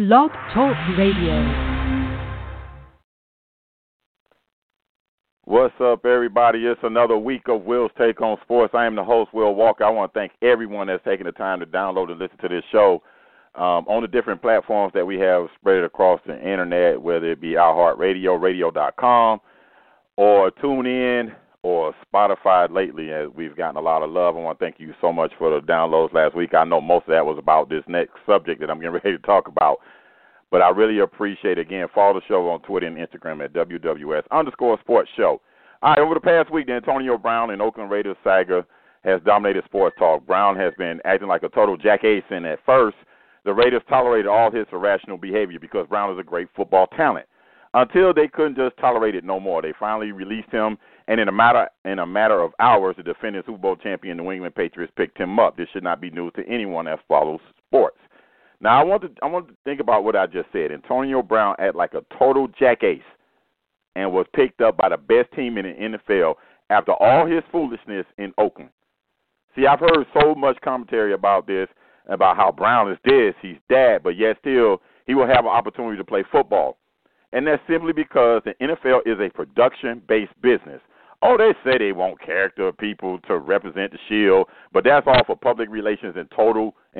Blog Talk Radio. What's up, everybody? It's another week of Will's Take on Sports. I am the host, Will Walker. I want to thank everyone that's taking the time to download and listen to this show on the different platforms that we have spread across the internet, whether it be iHeartRadio, radio.com, or TuneIn, or Spotify lately, as we've gotten a lot of love. I want to thank you so much for the downloads last week. I know most of that was about this next subject that I'm getting ready to talk about. But I really appreciate it. Again, follow the show on Twitter and Instagram at WWS_sports show. All right, over the past week, the Antonio Brown and Oakland Raiders saga has dominated sports talk. Brown has been acting like a total jackass, and at first, the Raiders tolerated all his irrational behavior because Brown is a great football talent. Until they couldn't just tolerate it no more, they finally released him, and in a matter of hours, the defending Super Bowl champion New England Patriots picked him up. This should not be news to anyone that follows sports. Now, I want to think about what I just said. Antonio Brown acted like a total jackass and was picked up by the best team in the NFL after all his foolishness in Oakland. See, I've heard so much commentary about this, about how Brown is this, he's that, but yet still he will have an opportunity to play football. And that's simply because the NFL is a production-based business. Oh, they say they want character people to represent the shield, but that's all for public relations and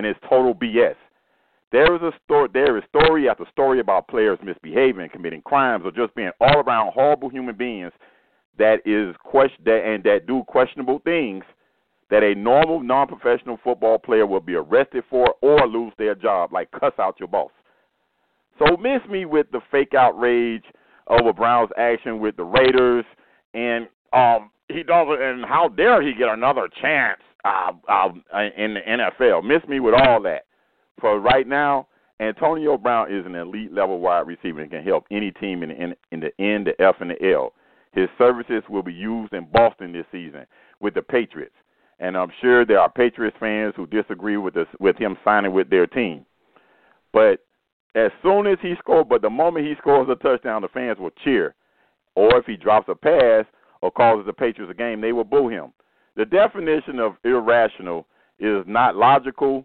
it's total BS. There is story after story about players misbehaving, committing crimes, or just being all-around horrible human beings that do questionable things that a normal, non-professional football player will be arrested for or lose their job, like cuss out your boss. So miss me with the fake outrage over Brown's action with the Raiders, and how dare he get another chance in the NFL? Miss me with all that. For right now, Antonio Brown is an elite-level wide receiver and can help any team in the N, the F, and the L. His services will be used in Boston this season with the Patriots, and I'm sure there are Patriots fans who disagree with him signing with their team. But the moment he scores a touchdown, the fans will cheer. Or if he drops a pass or causes the Patriots a game, they will boo him. The definition of irrational is not logical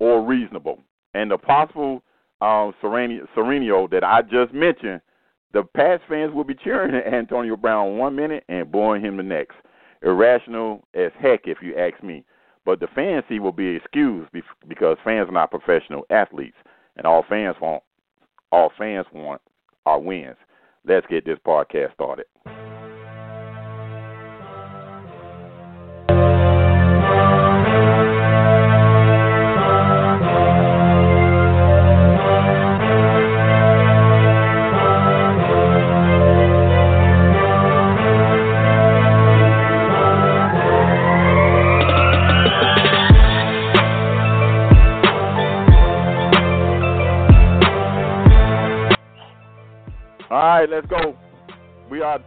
or reasonable, and the possible Sereno that I just mentioned, the Pats fans will be cheering at Antonio Brown one minute and booing him the next. Irrational as heck, if you ask me. But the fancy will be excused because fans are not professional athletes, and all fans want are wins. Let's get this podcast started. Let's go. We are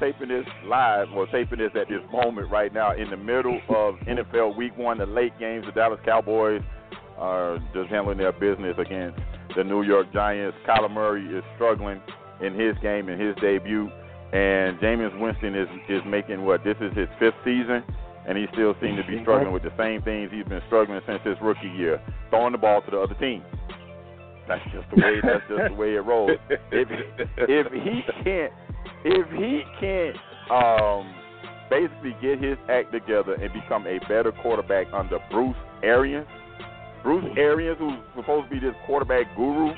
taping this live. We're taping this at this moment right now in the middle of NFL Week 1, the late games. The Dallas Cowboys are just handling their business against the New York Giants. Kyler Murray is struggling in his game, in his debut. And Jameis Winston is making this is his fifth season, and he still seems to be struggling with the same things he's been struggling since his rookie year, throwing the ball to the other team. That's just the way it rolls. If he can't basically get his act together and become a better quarterback under Bruce Arians, who's supposed to be this quarterback guru,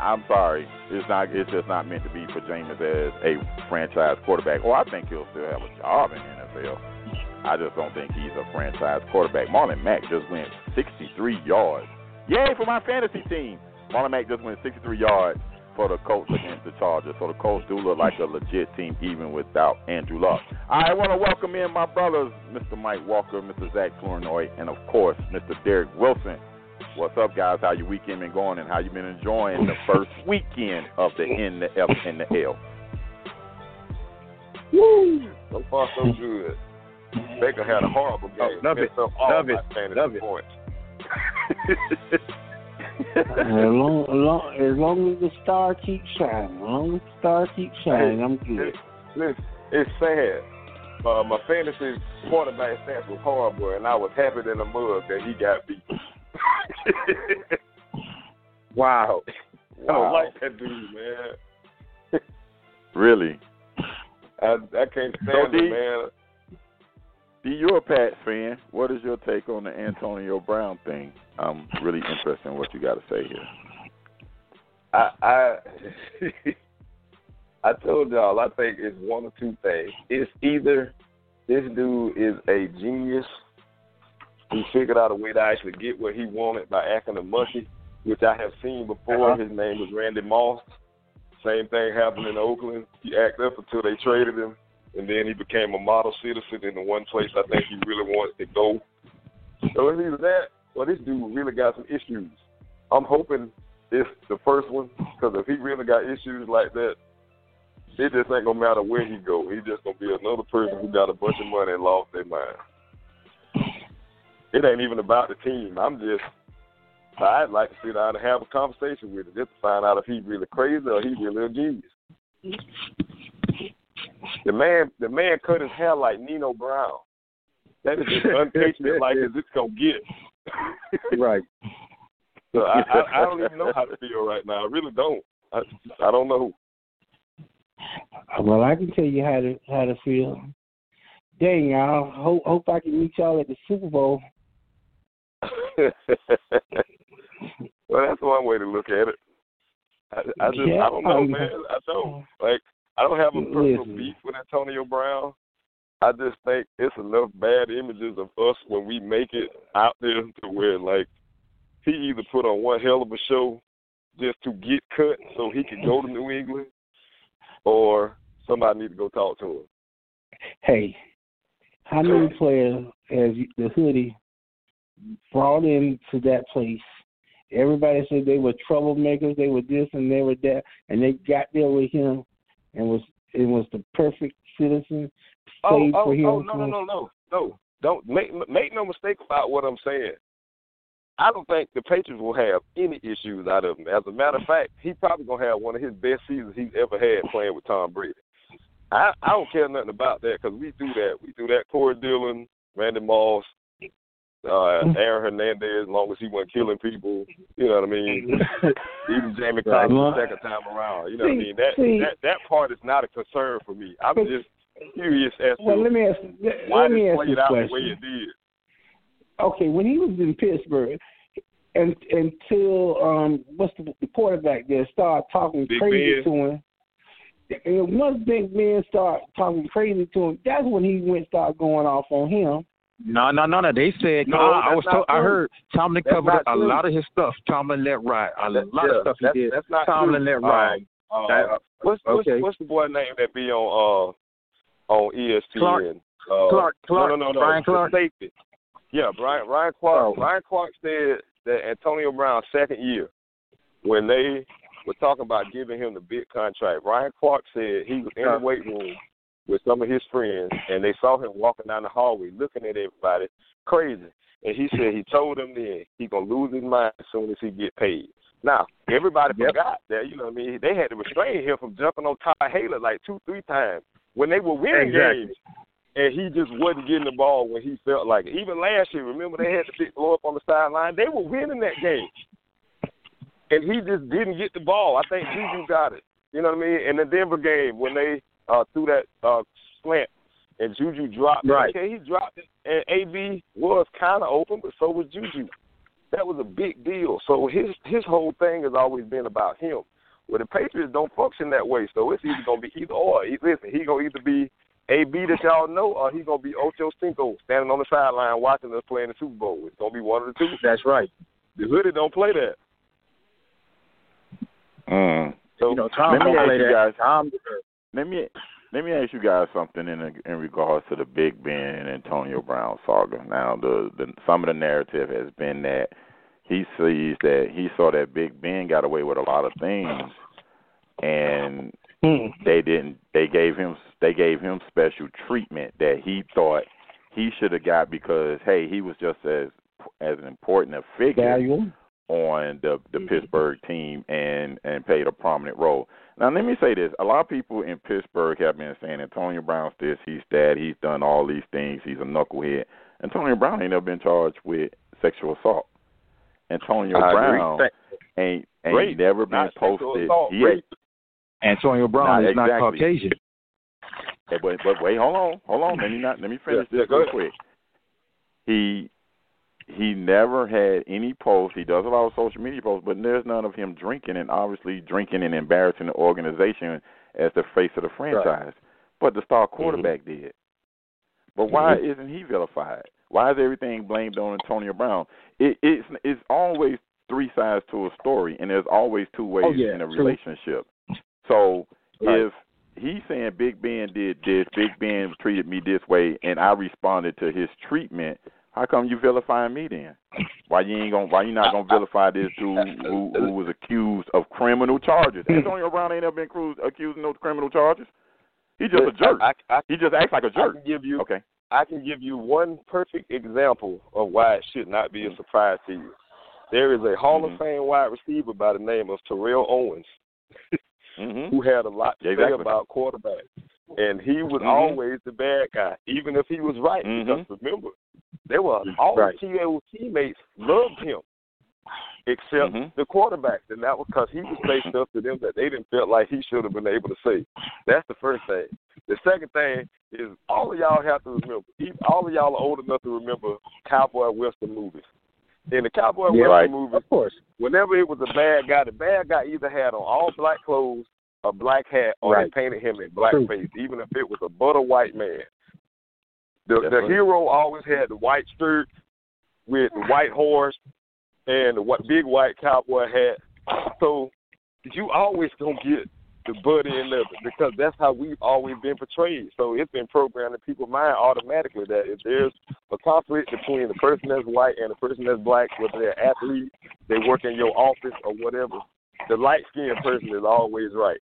I'm sorry, it's just not meant to be for Jameis as a franchise quarterback. Or I think he'll still have a job in the NFL. I just don't think he's a franchise quarterback. Marlon Mack just went 63 yards. Yay for my fantasy team. Marlon Mack just went 63 yards for the Colts against the Chargers. So the Colts do look like a legit team even without Andrew Luck. I want to welcome in my brothers, Mr. Mike Walker, Mr. Zach Tournoy, and, of course, Mr. Derek Wilson. What's up, guys? How your weekend been going, and how you been enjoying the first weekend of the N, the F, and the L? Woo! So far, so good. Baker had a horrible game. Love it. As long as the star keeps shining, I'm good. It's sad. My fantasy quarterback stats was horrible, and I was happy in the mug that he got beat. Wow. I don't like that dude, man. Really? I can't stand him, man. D, you're a Pats fan. What is your take on the Antonio Brown thing? I'm really interested in what you got to say here. I told y'all, I think it's one of two things. It's either this dude is a genius who figured out a way to actually get what he wanted by acting a monkey, which I have seen before. His name was Randy Moss. Same thing happened in Oakland. He acted up until they traded him, and then he became a model citizen in the one place I think he really wanted to go. So it's either that, or this dude really got some issues. I'm hoping it's the first one, because if he really got issues like that, it just ain't going to matter where he go. He's just going to be another person who got a bunch of money and lost their mind. It ain't even about the team. I'd like to sit down and have a conversation with him just to find out if he's really crazy or he's really a genius. The man cut his hair like Nino Brown. That is as unpatriotic like as it's gonna get. Right. So I don't even know how to feel right now. I really don't. I don't know. Well, I can tell you how to feel. Dang, I hope I can meet y'all at the Super Bowl. Well, that's one way to look at it. I don't know, man. I don't have a personal beef with Antonio Brown. I just think it's enough bad images of us when we make it out there to where, he either put on one hell of a show just to get cut so he could go to New England, or somebody need to go talk to him. Hey, how many players has the hoodie brought into that place? Everybody said they were troublemakers, they were this and they were that, and they got there with him. It was the perfect citizen. No! Don't make no mistake about what I'm saying. I don't think the Patriots will have any issues out of him. As a matter of fact, he's probably gonna have one of his best seasons he's ever had playing with Tom Brady. I don't care nothing about that because we do that. We do that. Corey Dillon, Randy Moss, Aaron Hernandez, as long as he wasn't killing people, you know what I mean? Even Jamie Collins the second time around, you know what I mean? That part is not a concern for me. I'm just curious as to why it played out the way it did. Okay, when he was in Pittsburgh, and until what's the quarterback there started talking crazy to him, and once Big Ben started talking crazy to him, that's when he started going off on him. No. They said, I heard Tomlin covered a lot of his stuff. Tomlin let ride. A lot of stuff he did. Tomlin let ride. What's the boy name that be on ESPN? Clark. No. Brian Clark. Safety. Yeah, Brian Clark. Oh. Brian Clark said that Antonio Brown's second year, when they were talking about giving him the big contract, Brian Clark said he was in the weight room with some of his friends, and they saw him walking down the hallway looking at everybody crazy. And he said he told them then he's going to lose his mind as soon as he get paid. Now, everybody forgot that, you know what I mean? They had to restrain him from jumping on Ty Haley 2-3 times when they were winning games. And he just wasn't getting the ball when he felt like it. Even last year, remember they had the big blow up on the sideline? They were winning that game. And he just didn't get the ball. I think Juju got it. You know what I mean? And the Denver game when they through that slant, and Juju dropped it. Right. Okay, he dropped it, and A.B. was kind of open, but so was Juju. That was a big deal. So his whole thing has always been about him. Well, the Patriots don't function that way, so it's either going to be either or. Listen, he's going to either be A.B. that y'all know, or he's going to be Ocho Cinco standing on the sideline watching us play in the Super Bowl. It's going to be one of the two. That's right. The hoodie don't play that. So, you know, Tom don't play that. Tom deserves. Let me ask you guys something in regards to the Big Ben and Antonio Brown saga. Now, some of the narrative has been that he saw that Big Ben got away with a lot of things, and they gave him special treatment that he thought he should have got because hey, he was just as important a figure on the Pittsburgh team and played a prominent role. Now, let me say this. A lot of people in Pittsburgh have been saying Antonio Brown's this, he's that, he's done all these things, he's a knucklehead. Antonio Brown ain't never been charged with sexual assault. Antonio Brown ain't never been posted. Antonio Brown is exactly. Not Caucasian. Hey, but wait, hold on. Let me finish this real quick. He never had any posts. He does a lot of social media posts, but there's none of him drinking, and obviously drinking and embarrassing the organization as the face of the franchise. Right. But the star quarterback did. But why isn't he vilified? Why is everything blamed on Antonio Brown? It's always three sides to a story, and there's always two ways in a relationship. So if he's saying Big Ben did this, Big Ben treated me this way, and I responded to his treatment, how come you vilifying me then? Why you not gonna vilify this dude who was accused of criminal charges? Antonio Brown ain't ever been accused of no criminal charges. He's just a jerk. He just acts like a jerk. I can give you one perfect example of why it should not be a surprise to you. There is a Hall of Fame wide receiver by the name of Terrell Owens who had a lot to say about quarterbacks. And he was always the bad guy, even if he was right. Because remember, they were all TAO teammates loved him except the quarterbacks. And that was because he would say stuff to them that they didn't feel like he should have been able to say. That's the first thing. The second thing is all of y'all have to remember, all of y'all are old enough to remember Cowboy Western movies. In the Cowboy Western movies, of course, whenever it was a bad guy, the bad guy either had on all black clothes, a black hat, or they painted him in blackface, even if it was a butter white man. The hero always had the white shirt with the white horse and the big white cowboy hat. So you always going to get the buddy and lover because that's how we've always been portrayed. So it's been programmed in people's mind automatically that if there's a conflict between the person that's white and the person that's black, whether they're athletes, they work in your office or whatever, the light-skinned person is always right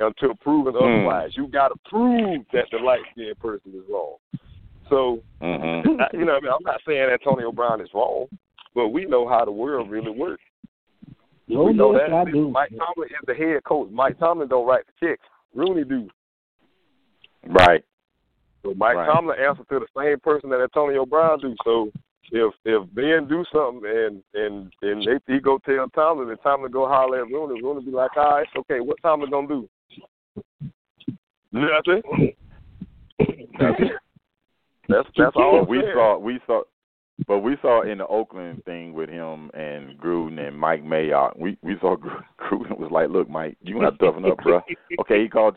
until proven otherwise. You got to prove that the light-skinned person is wrong. So, you know, I mean, I'm not saying Antonio Brown is wrong, but we know how the world really works. We know that. Mike Tomlin is the head coach. Mike Tomlin don't write the checks. Rooney do. Right. So Mike Tomlin answers to the same person that Antonio Brown do. So if Ben do something and he go tell Tomlin, and Tomlin go holler at Rooney, Rooney be like, all right, it's okay, what Tomlin gonna do? You know what I'm saying? That's all we saw. But we saw in the Oakland thing with him and Gruden and Mike Mayock, we saw Gruden was like, look, Mike, you're going to have to toughen up, bro. Okay, he called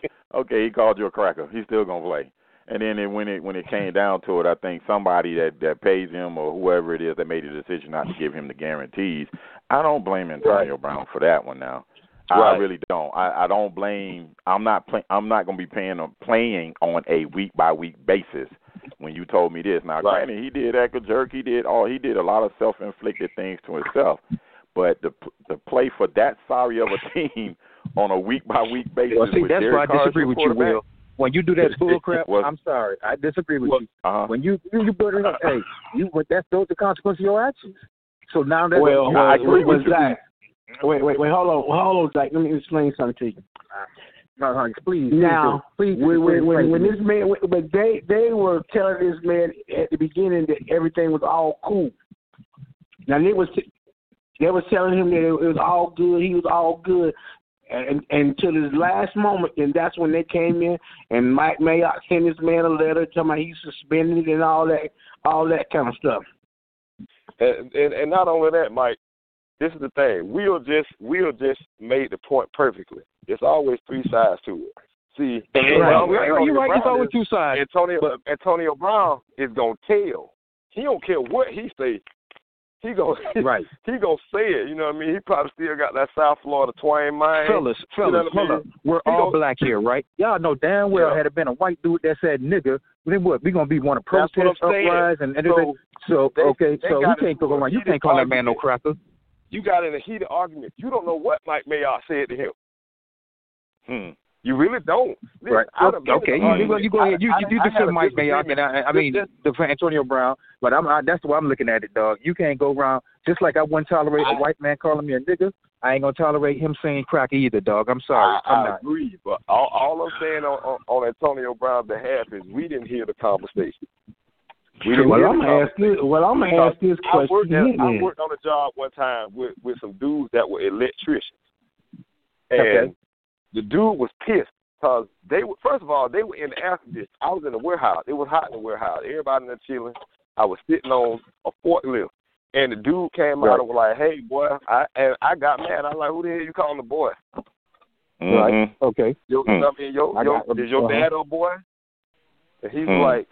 you a cracker. He's still going to play. And then when it came down to it, I think somebody that pays him or whoever it is that made the decision not to give him the guarantees, I don't blame Antonio Brown for that one now. Right. I really don't. I don't blame – I'm not going to be playing on a week-by-week basis. When you told me this, now granted, he did act a jerk, he did a lot of self-inflicted things to himself, but the play for that sorry of a team on a week-by-week basis. Well, see, with that's Derek why Carson I disagree with you, Will. When you do that bull crap, I'm sorry, I disagree with you. When you put it up, hey, those the consequence of your actions. So now that's I agree with Zach. Wait, hold on, Zach. Let me explain something to you. Please. Now, when this man, but they were telling this man at the beginning that everything was all cool. Now they was telling him that it was all good. He was all good, and until his last moment, and that's when they came in and Mike Mayock sent this man a letter telling him he's suspended and all that kind of stuff. And not only that, Mike. This is the thing. Will just made the point perfectly. It's always three sides to it. See, you're right. It's always two sides. Antonio Brown is gonna tell. He don't care what he say. He gonna say it, you know what I mean? He probably still got that South Florida twang mind. Fellas, hold up. We're all black here, right? Y'all know damn well had it been a white dude that said nigga, then what? We gonna be one of protests, uprise, and everything. So you can't go around. You can't call that man no cracker. You got in a heated argument. You don't know what Mike Mayock said to him. You really don't. Listen, right. Okay. You go ahead. You consider Mike Mayock, and I mean Antonio Brown. But that's the way I'm looking at it, dog. You can't go around just like I wouldn't tolerate a white man calling me a nigga. I ain't gonna tolerate him saying crack either, dog. I'm sorry. I agree, but all I'm saying on Antonio Brown's behalf is we didn't hear the conversation. I'm gonna ask this question. I worked on a job one time with some dudes that were electricians, and. Okay. The dude was pissed because they were in the after this. I was in the warehouse. It was hot in the warehouse. Everybody in there chilling. I was sitting on a forklift, and the dude came out and was like, "Hey, boy," and I got mad. I was like, "Who the hell you calling the boy?" Mm-hmm. Right? Okay. Is your dad a boy? And he's like,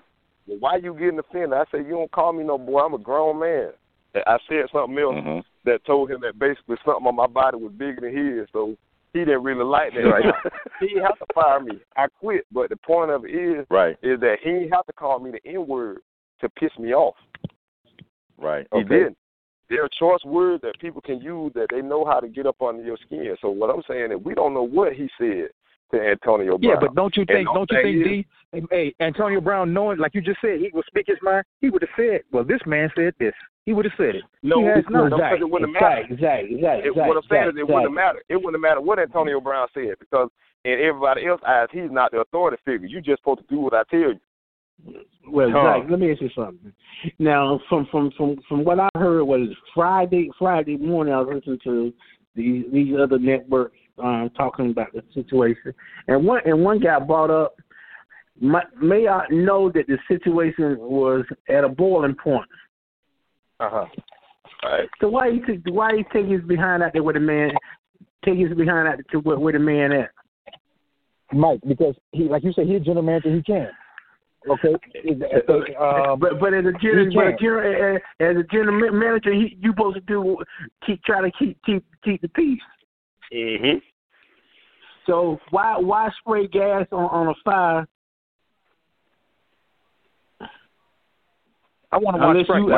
"Well, why you getting offended?" I said, "You don't call me no boy. I'm a grown man." And I said something else that told him that basically something on my body was bigger than his, so. He didn't really like that. Right. He didn't have to fire me. I quit. But the point of it is that he didn't have to call me the N-word to piss me off. Right. Okay. He didn't. There are choice words that people can use that they know how to get up under your skin. So what I'm saying is we don't know what he said to Antonio Brown. Yeah, but don't you think, hey, Antonio Brown, knowing, like you just said, he would speak his mind, he would have said, well, this man said this. He would have said it. No, because it wouldn't matter. It wouldn't matter. It wouldn't matter what Antonio Brown said, because in everybody else's eyes, he's not the authority figure. You're just supposed to do what I tell you. Well, Zach, let me ask you something. Now, from what I heard was Friday morning, I was listening to these other networks talking about the situation, and one guy brought up, may I know that the situation was at a boiling point. Uh-huh. All right. So why you take his behind out there with a man? Take his behind out to where the man at? Mike, because he, like you said, he's a general manager. He can. Okay. But as a general manager, you supposed to keep the peace. Mm-hmm. So why spray gas on a fire? I want to watch Frank.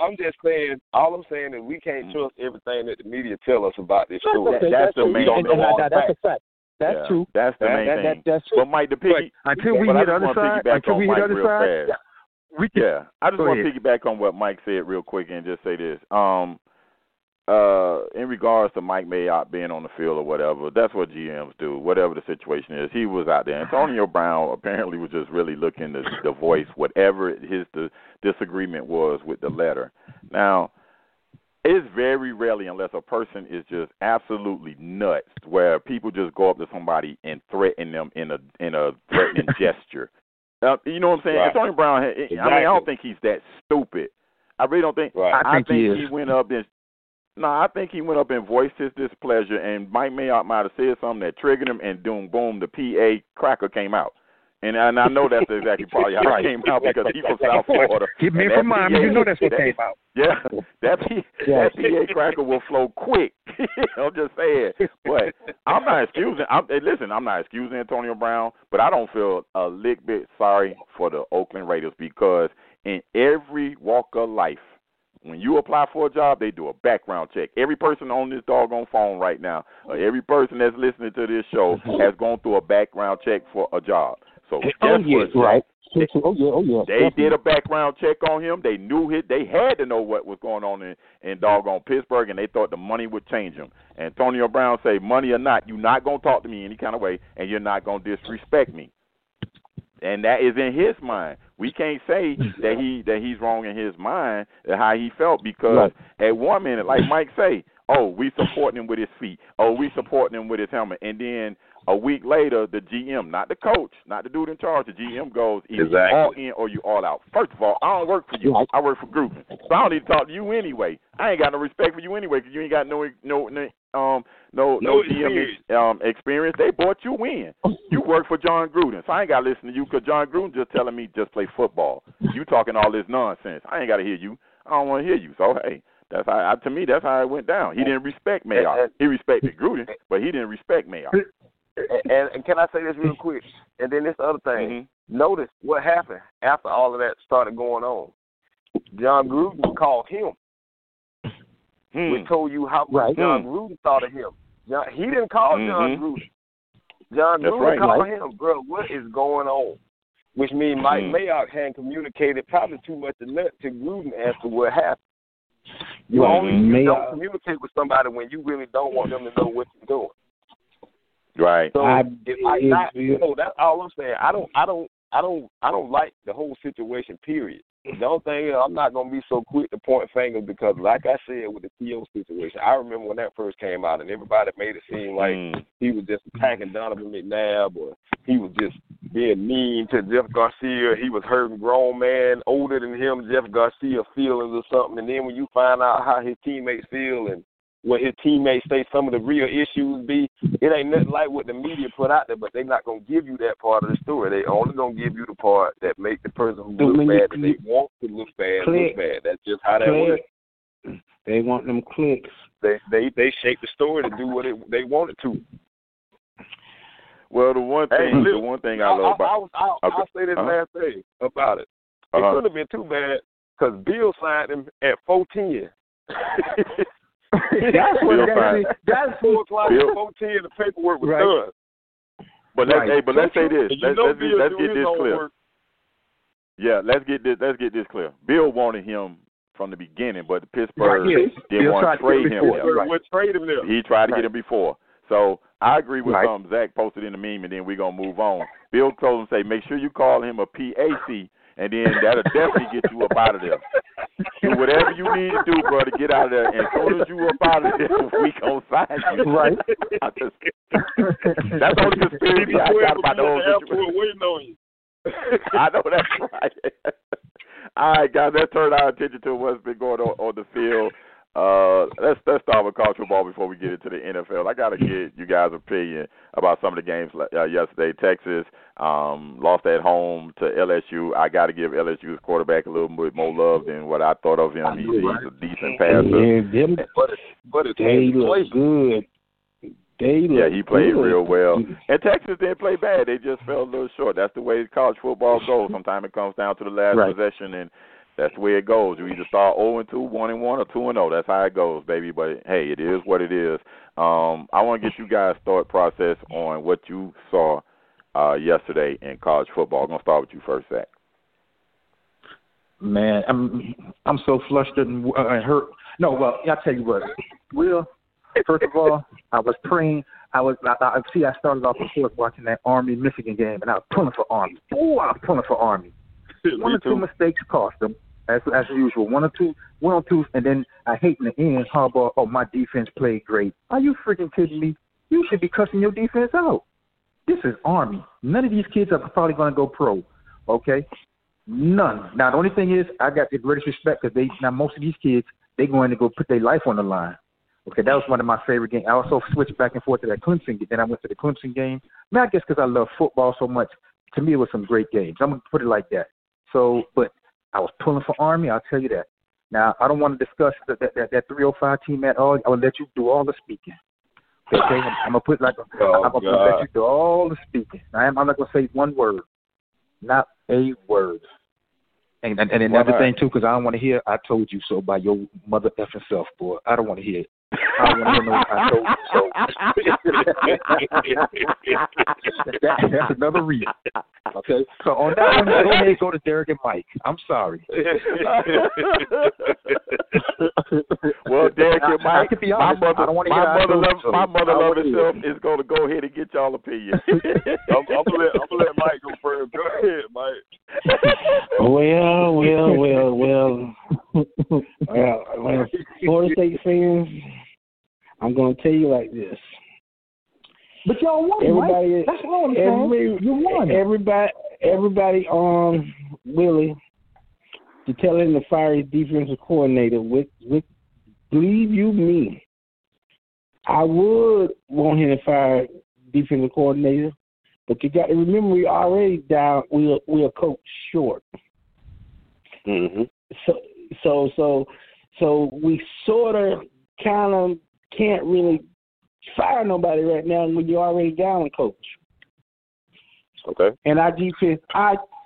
I'm just saying, all I'm saying is we can't trust everything that the media tell us about this story. That's a fact. That's true. That's the main thing. That's true. But Mike, until we hit the other side, yeah. I just want to piggyback on what Mike said real quick and just say this. In regards to Mike Mayock being on the field or whatever, that's what GMs do, whatever the situation is. He was out there. Antonio Brown apparently was just really looking to voice whatever his disagreement was with the letter. Now, it's very rarely, unless a person is just absolutely nuts, where people just go up to somebody and threaten them in a threatening gesture. You know what I'm saying? Right. Antonio Brown, I don't think he's that stupid. I really don't think. Right. I think he went up and. No, I think he went up and voiced his displeasure, and Mike Mayock might have said something that triggered him, and boom, the PA cracker came out. And I know that's exactly probably how it came out, because he's from South Florida. Keep me from Miami, you know that's what came out. Yeah, that PA cracker will flow quick. I'm just saying. But I'm not excusing Antonio Brown, but I don't feel a lick bit sorry for the Oakland Raiders, because in every walk of life, when you apply for a job, they do a background check. Every person on this doggone phone right now, or every person that's listening to this show has gone through a background check for a job. So They did a background check on him. They knew it. They had to know what was going on in doggone Pittsburgh, and they thought the money would change him. Antonio Brown say, money or not, you're not going to talk to me any kind of way, and you're not going to disrespect me. And that is in his mind. We can't say that he's wrong in his mind, how he felt, because at one minute, like Mike say, oh, we supporting him with his feet. Oh, we supporting him with his helmet. And then a week later, the GM, not the coach, not the dude in charge, the GM goes, either you all in or you all out. First of all, I don't work for you. I work for Gruden. So I don't need to talk to you anyway. I ain't got no respect for you anyway, because you ain't got no no GM experience. They bought you in. You work for Jon Gruden, so I ain't got to listen to you because Jon Gruden just telling me just play football. You talking all this nonsense. I ain't got to hear you. I don't want to hear you. So, hey, that's how, to me, that's how it went down. He didn't respect Mayock. He respected Gruden, but he didn't respect Mayock. And can I say this real quick? And then this other thing. Mm-hmm. Notice what happened after all of that started going on. Jon Gruden called him. We told you how right. Jon Gruden thought of him. He didn't call Jon Gruden. Jon Gruden called him, bro, what is going on? Which means Mike Mayock hadn't communicated probably too much to Gruden as to what happened. You only don't communicate with somebody when you really don't want them to know what you're doing. Right. So that's all I'm saying. I don't like the whole situation, period. The only thing is I'm not going to be so quick to point fingers because, like I said, with the T.O. situation, I remember when that first came out and everybody made it seem like he was just attacking Donovan McNabb or he was just being mean to Jeff Garcia. He was hurting grown man older than him, Jeff Garcia, feelings or something. And then when you find out how his teammates feel and what his teammates say some of the real issues be, it ain't nothing like what the media put out there, but they're not going to give you that part of the story. They only going to give you the part that make the person who looks bad that they want to look bad. That's just how that works. They want them clicks. They shape the story to do what they want it to. Well, the one thing I love about I'll say this last thing about it. It couldn't have been too bad because Bill signed him at 4:10. That's 4 o'clock. 4:10. The paperwork was done. But let's say this. Let's get this clear. Work. Yeah, let's get this clear. Bill wanted him from the beginning, but the Pittsburgh didn't want to trade him. He tried to get him before. So I agree with Zach posted in the meme, and then we're gonna move on. Bill told him, say, make sure you call him a PAC, and then that'll definitely get you up out of there. Do whatever you need to do, bro, to get out of there. And as soon as you up out of there, we gonna sign you. Right. That's all the conspiracy I got about the whole situation. I know that's right. All right, guys, let's turn our attention to what's been going on the field. Let's start with college football before we get into the NFL. I got to get you guys' opinion about some of the games yesterday. Texas lost at home to LSU. I got to give LSU's quarterback a little bit more love than what I thought of him. He's a decent passer. Yeah, they look good. He played real well. And Texas didn't play bad. They just fell a little short. That's the way college football goes. Sometimes it comes down to the last possession and that's the way it goes. You either start 0-2, 1-1, or 2-0. That's how it goes, baby. But, hey, it is what it is. I want to get you guys' thought process on what you saw yesterday in college football. I'm going to start with you first, Zach. Man, I'm so flustered and hurt. No, well, I'll tell you what. Will, first of all, I was praying. I started off before watching that Army-Michigan game, and I was pulling for Army. Oh, I was pulling for Army. One or two mistakes cost them, as usual. One or two, and then I hate in the end, Harbaugh, my defense played great. Are you freaking kidding me? You should be cussing your defense out. This is Army. None of these kids are probably going to go pro, okay? None. Now, the only thing is I got the greatest respect because most of these kids, they're going to go put their life on the line. Okay, that was one of my favorite games. I also switched back and forth to that Clemson game. Then I went to the Clemson game. Now, I guess because I love football so much, to me it was some great games. I'm going to put it like that. So, but I was pulling for Army, I'll tell you that. Now, I don't want to discuss that 305 team at all. I will let you do all the speaking. Okay, I'm going to put I'm going to let you do all the speaking. I'm not going to say one word, not a word. And another thing, too, because I don't want to hear, I told you so by your mother effing self, boy. I don't want to hear it. I don't want to know I told you so. That's another reason. Okay, so on that one, go ahead and go to Derek and Mike. I'm sorry. Well, Derek and Mike, to be honest, my mother herself is going to go ahead and get y'all opinion. I'm gonna let Mike go first. Go ahead, Mike. Well, Florida State fans, I'm gonna tell you like this. But y'all won, everybody, right? That's wrong, man. You won. Everybody on Willie to tell him to fire his defensive coordinator. Believe you me, I would want him to fire defensive coordinator, but you got to remember we already down. We're a coach short. Mm-hmm. So we sort of kind of can't really fire nobody right now when you're already down a coach. Okay. And our defense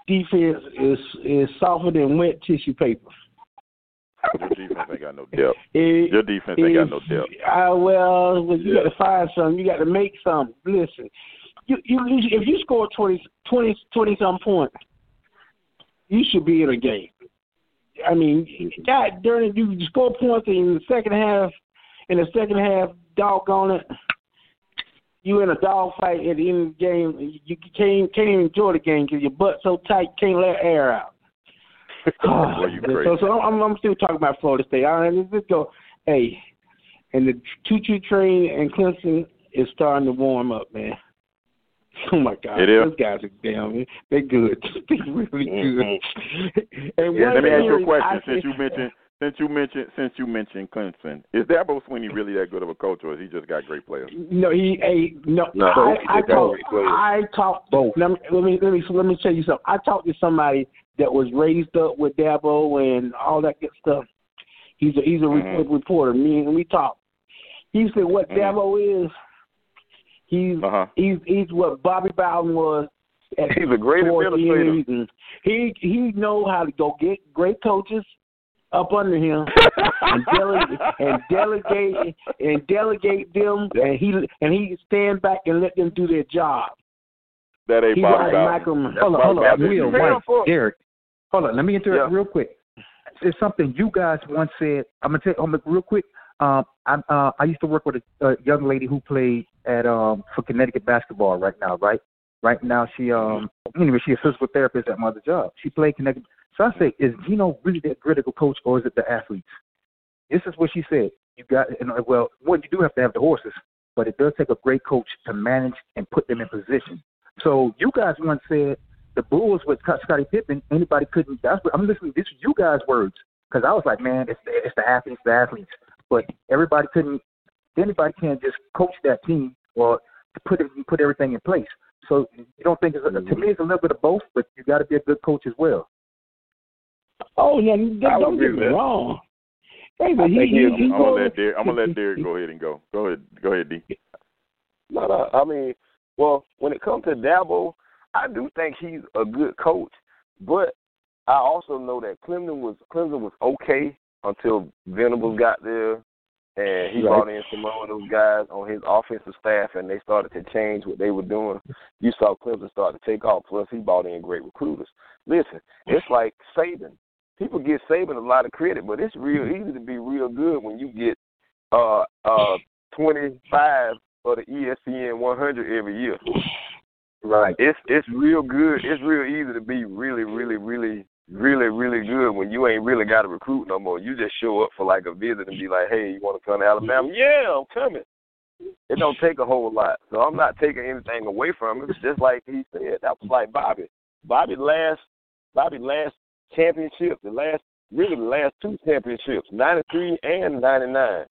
is softer than wet tissue paper. Your defense ain't got no depth. You got to find something. You got to make something. Listen, if you score 20-some points, you should be in a game. I mean, God darn it, you score points in the second half. In the second half, doggone it, you in a dogfight at the end of the game. You can't even enjoy the game because your butt's so tight, you can't let air out. I'm still talking about Florida State. All right, let's go. Hey, and the choo-choo train in Clemson is starting to warm up, man. Oh my God, those guys are damn. They're good. They're really good. And let me ask you a question. Since you mentioned Clemson, is Dabo Swinney really that good of a coach, or has he just got great players? No, I talked both. Let me tell you something. I talked to somebody that was raised up with Dabo and all that good stuff. He's a reporter. We talked. He said what Dabo is. He's what Bobby Bowden was. He's a great administrator. He knows how to go get great coaches up under him and delegate them, and he stand back and let them do their job. That ain't Bobby Bowden. Hold on, Will, Mike, Derek. Hold on, let me interrupt real quick. It's something you guys once said. I'm gonna tell you real quick. I used to work with a young lady who played at for Connecticut basketball right now, right? Right now she anyway she's a physical therapist at my other job. She played Connecticut. So I say, is Geno really that critical coach, or is it the athletes? This is what she said. You do have to have the horses, but it does take a great coach to manage and put them in position. So you guys once said the Bulls with Scottie Pippen, anybody couldn't. I'm listening. This is you guys' words because I was like, man, it's the athletes. But everybody couldn't. Anybody can't just coach that team or put everything in place. So you don't think to me it's a little bit of both, but you got to be a good coach as well. Oh yeah, don't get me wrong. Hey, but I'm gonna let Derek go ahead and go. Go ahead, D. No. I mean, well, when it comes to Dabo, I do think he's a good coach, but I also know that Clemson was okay until Venables got there, and he brought in some more of those guys on his offensive staff, and they started to change what they were doing. You saw Clemson start to take off, plus he brought in great recruiters. Listen, it's like Saban. People give Saban a lot of credit, but it's real easy to be real good when you get 25 of the ESPN 100 every year. Right. It's real good. It's real easy to be really, really, really, really, really good when you ain't really got to recruit no more. You just show up for like a visit and be like, hey, you want to come to Alabama? Yeah, I'm coming. It don't take a whole lot. So I'm not taking anything away from him. It's just like he said. That was like Bobby. Bobby's last championship, the last two championships, 93 and 99.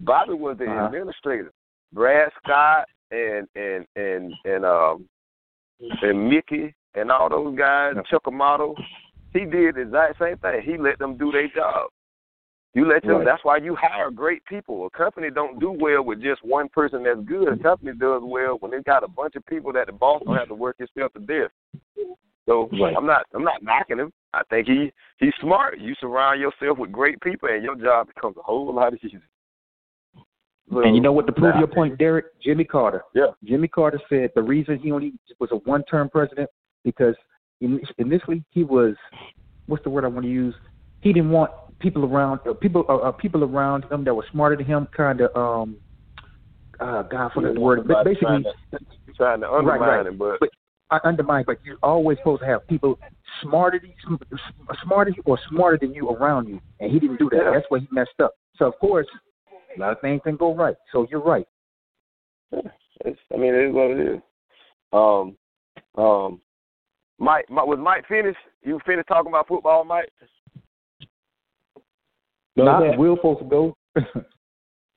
Bobby was the administrator. Brad Scott and Mickey and all those guys, Chuck Amato, he did the exact same thing. He let them do their job. You let them. Right. That's why you hire great people. A company don't do well with just one person that's good. A company does well when they got a bunch of people that the boss don't have to work himself to death. So I'm not knocking him. I think he's smart. You surround yourself with great people, and your job becomes a whole lot easier. So, and you know what? To prove your point, Derek, Jimmy Carter. Yeah. Jimmy Carter said the reason he only was a one-term president because initially he was what's the word I want to use? He didn't want people around him that were smarter than him, kind of God, forget the word. But basically, trying to undermine him, but undermined, but you're always supposed to have people smarter than you around you, and he didn't do that. Yeah. That's why he messed up. So of course, a lot of things can go right. So you're right. Yeah. I mean, it is what it is. Mike, was Mike finished? You finished talking about football, Mike? No, Will supposed to go.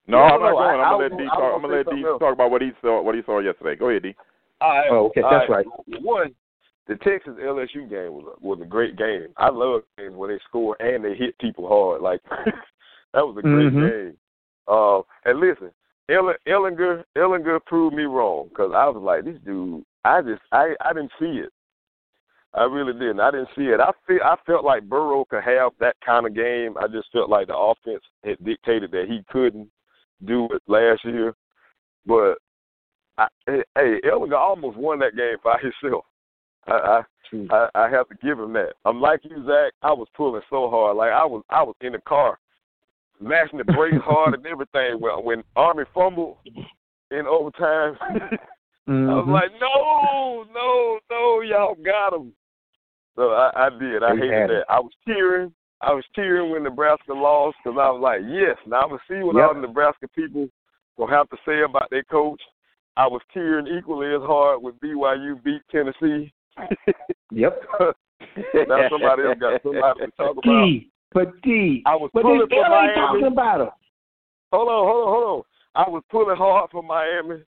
No, I'm not going. I'm gonna let D talk about what he saw yesterday. Go ahead, D. All right. Oh, okay, that's right. One, the Texas LSU game was a great game. I love games where they score and they hit people hard. Like that was a great game. And listen, Ellinger proved me wrong because I was like, this dude. I didn't see it. I really didn't. I didn't see it. I felt like Burrow could have that kind of game. I just felt like the offense had dictated that he couldn't do it last year. But Ellinger almost won that game by himself. I have to give him that. I'm like you, Zach. I was pulling so hard. Like I was in the car, mashing the brakes hard and everything. Well, when Army fumbled in overtime. I was like, no, y'all got him. So I did. I hated that. I was cheering when Nebraska lost because I was like, yes. Now I'm going to see what all the Nebraska people will have to say about their coach. I was cheering equally as hard when BYU beat Tennessee. Yep. Now somebody else got somebody to talk about. I was pulling for Miami. Talking about him. Hold on. I was pulling hard for Miami.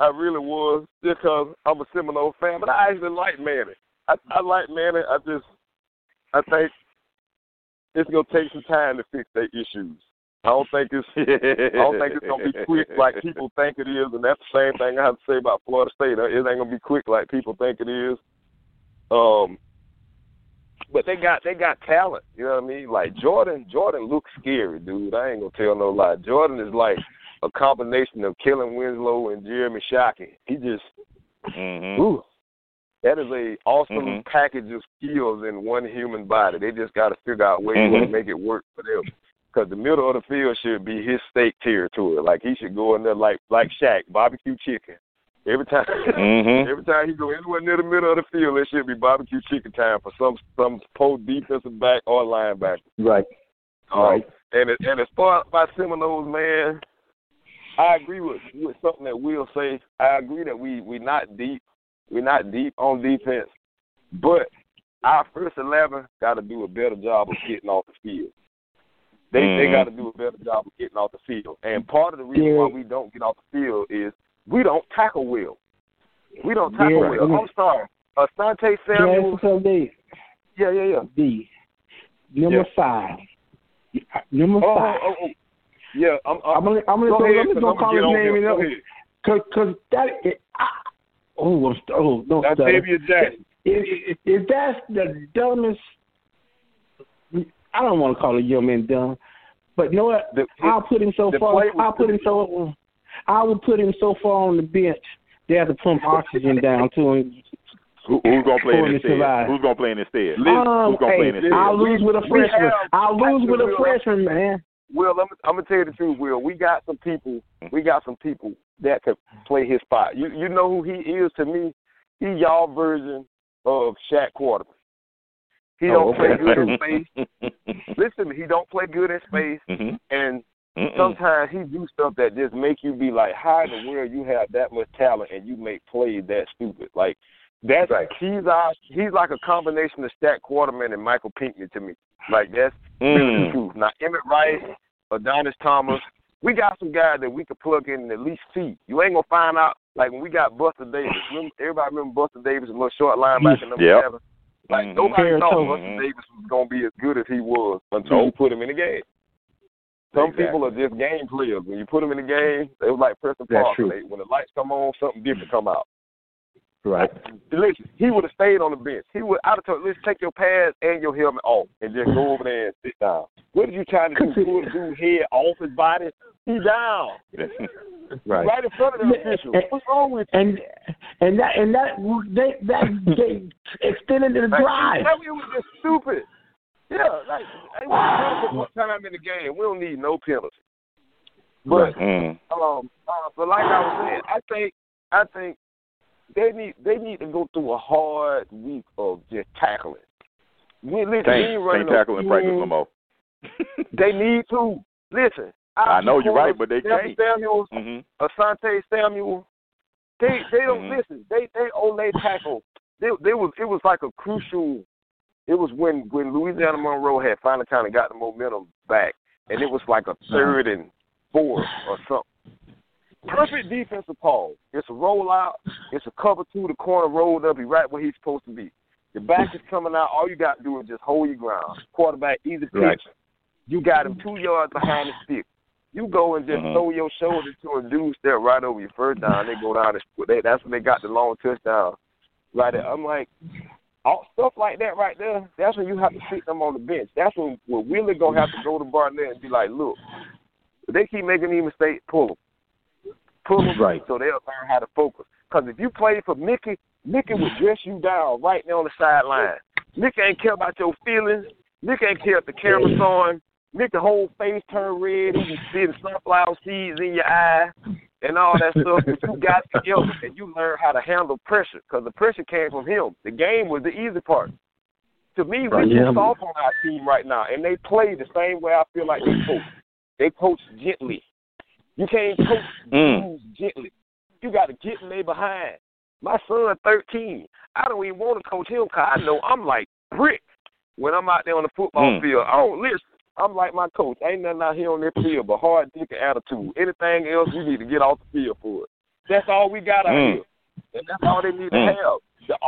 I really was, just because I'm a Seminole fan. But I actually like Manny. I like Manny. I think it's gonna take some time to fix their issues. I don't think it's gonna be quick like people think it is. And that's the same thing I have to say about Florida State. It ain't gonna be quick like people think it is. But they got talent. You know what I mean? Like Jordan looks scary, dude. I ain't gonna tell no lie. Jordan is like a combination of Kellen Winslow and Jeremy Shockey. He just, that is a awesome package of skills in one human body. They just got to figure out ways to make it work for them. Because the middle of the field should be his steak territory. Like he should go in there like Shaq, barbecue chicken. Every time he go anywhere near the middle of the field, it should be barbecue chicken time for some poor defensive back or linebacker. Right. Right. And as far as my Seminoles, man. I agree with something that Will say. I agree that we're not deep. We're not deep on defense. But our first 11 got to do a better job of getting off the field. They got to do a better job of getting off the field. And part of the reason why we don't get off the field is we don't tackle well. I mean, I'm sorry. Asante Samuel. Yeah. D. Number five. Number five. Oh. Yeah, I'm gonna call his name and because that. No, that's Xavier Jackson. If that's the dumbest, I don't want to call a young man dumb, but you know what? I would put him so far on the bench they have to pump oxygen down to him. Who's gonna play in instead? I'll lose with a freshman. Man. Will, I'm gonna tell you the truth, Will. We got some people that could play his spot. You know who he is to me? He y'all version of Shaq quarterback. He don't play good in space. Listen, he don't play good in space, and sometimes he do stuff that just make you be like, how in the world you have that much talent and you make plays that stupid? Like that's right. He's like a combination of Shaq Quarterman and Michael Pinckney to me. Like that's really the truth. Now Emmett Rice, Adonis Thomas, we got some guys that we could plug in and at least see. You ain't gonna find out like when we got Buster Davis. Everybody remember Buster Davis, a little short linebacker number 7. Like nobody thought Buster Davis was gonna be as good as he was until you put him in the game. Some people are just game players. When you put them in the game, they was like Preston Parker. When the lights come on, something different come out. Right. Listen, he would have stayed on the bench. I'd have told him, listen, take your pads and your helmet off and just go over there and sit down. What are you trying to do? Pull dude's head off his body? He's down. Right in front of the official. What's wrong with you? And that extended the drive. That was just stupid. Yeah, like they were one time in the game. We don't need no penalty. But but like I was saying, I think They need to go through a hard week of just tackling. Ain't tackling practice no more. They need to. Listen. I know you're right, but they can't. Asante Samuel. They don't listen. They only tackle. It was like a crucial. It was when Louisiana Monroe had finally kind of got the momentum back, and it was like a third and board or something. Perfect defensive call. It's a rollout. It's a cover two. The corner rolled up. He's right where he's supposed to be. The back is coming out. All you got to do is just hold your ground. Quarterback, easy pitch. Right. You got him 2 yards behind the stick. You go and just throw your shoulder to a dude, step right over your first down. They go down. That's when they got the long touchdown. Right there. I'm like, all stuff like that right there, that's when you have to sit them on the bench. That's when Willie going to have to go to Barnett and be like, look, they keep making these mistakes, pull them. Pull them right. So they'll learn how to focus. Because if you play for Mickey, Mickey will dress you down right there on the sideline. Mickey ain't care about your feelings. Mickey ain't care if the camera's on. Mickey's whole face turned red. You can see the sunflower seeds in your eye and all that stuff. But you got together and you learn how to handle pressure because the pressure came from him. The game was the easy part. To me, we're just soft on our team right now, and they play the same way I feel like they coach. They coach gently. You can't coach gently. You got to get in their behind. My son, 13. I don't even want to coach him because I know I'm like brick when I'm out there on the football field. I don't listen. I'm like my coach. Ain't nothing out here on that field but hard, dick, and attitude. Anything else, you need to get off the field for it. That's all we got out here. And that's all they need to have. The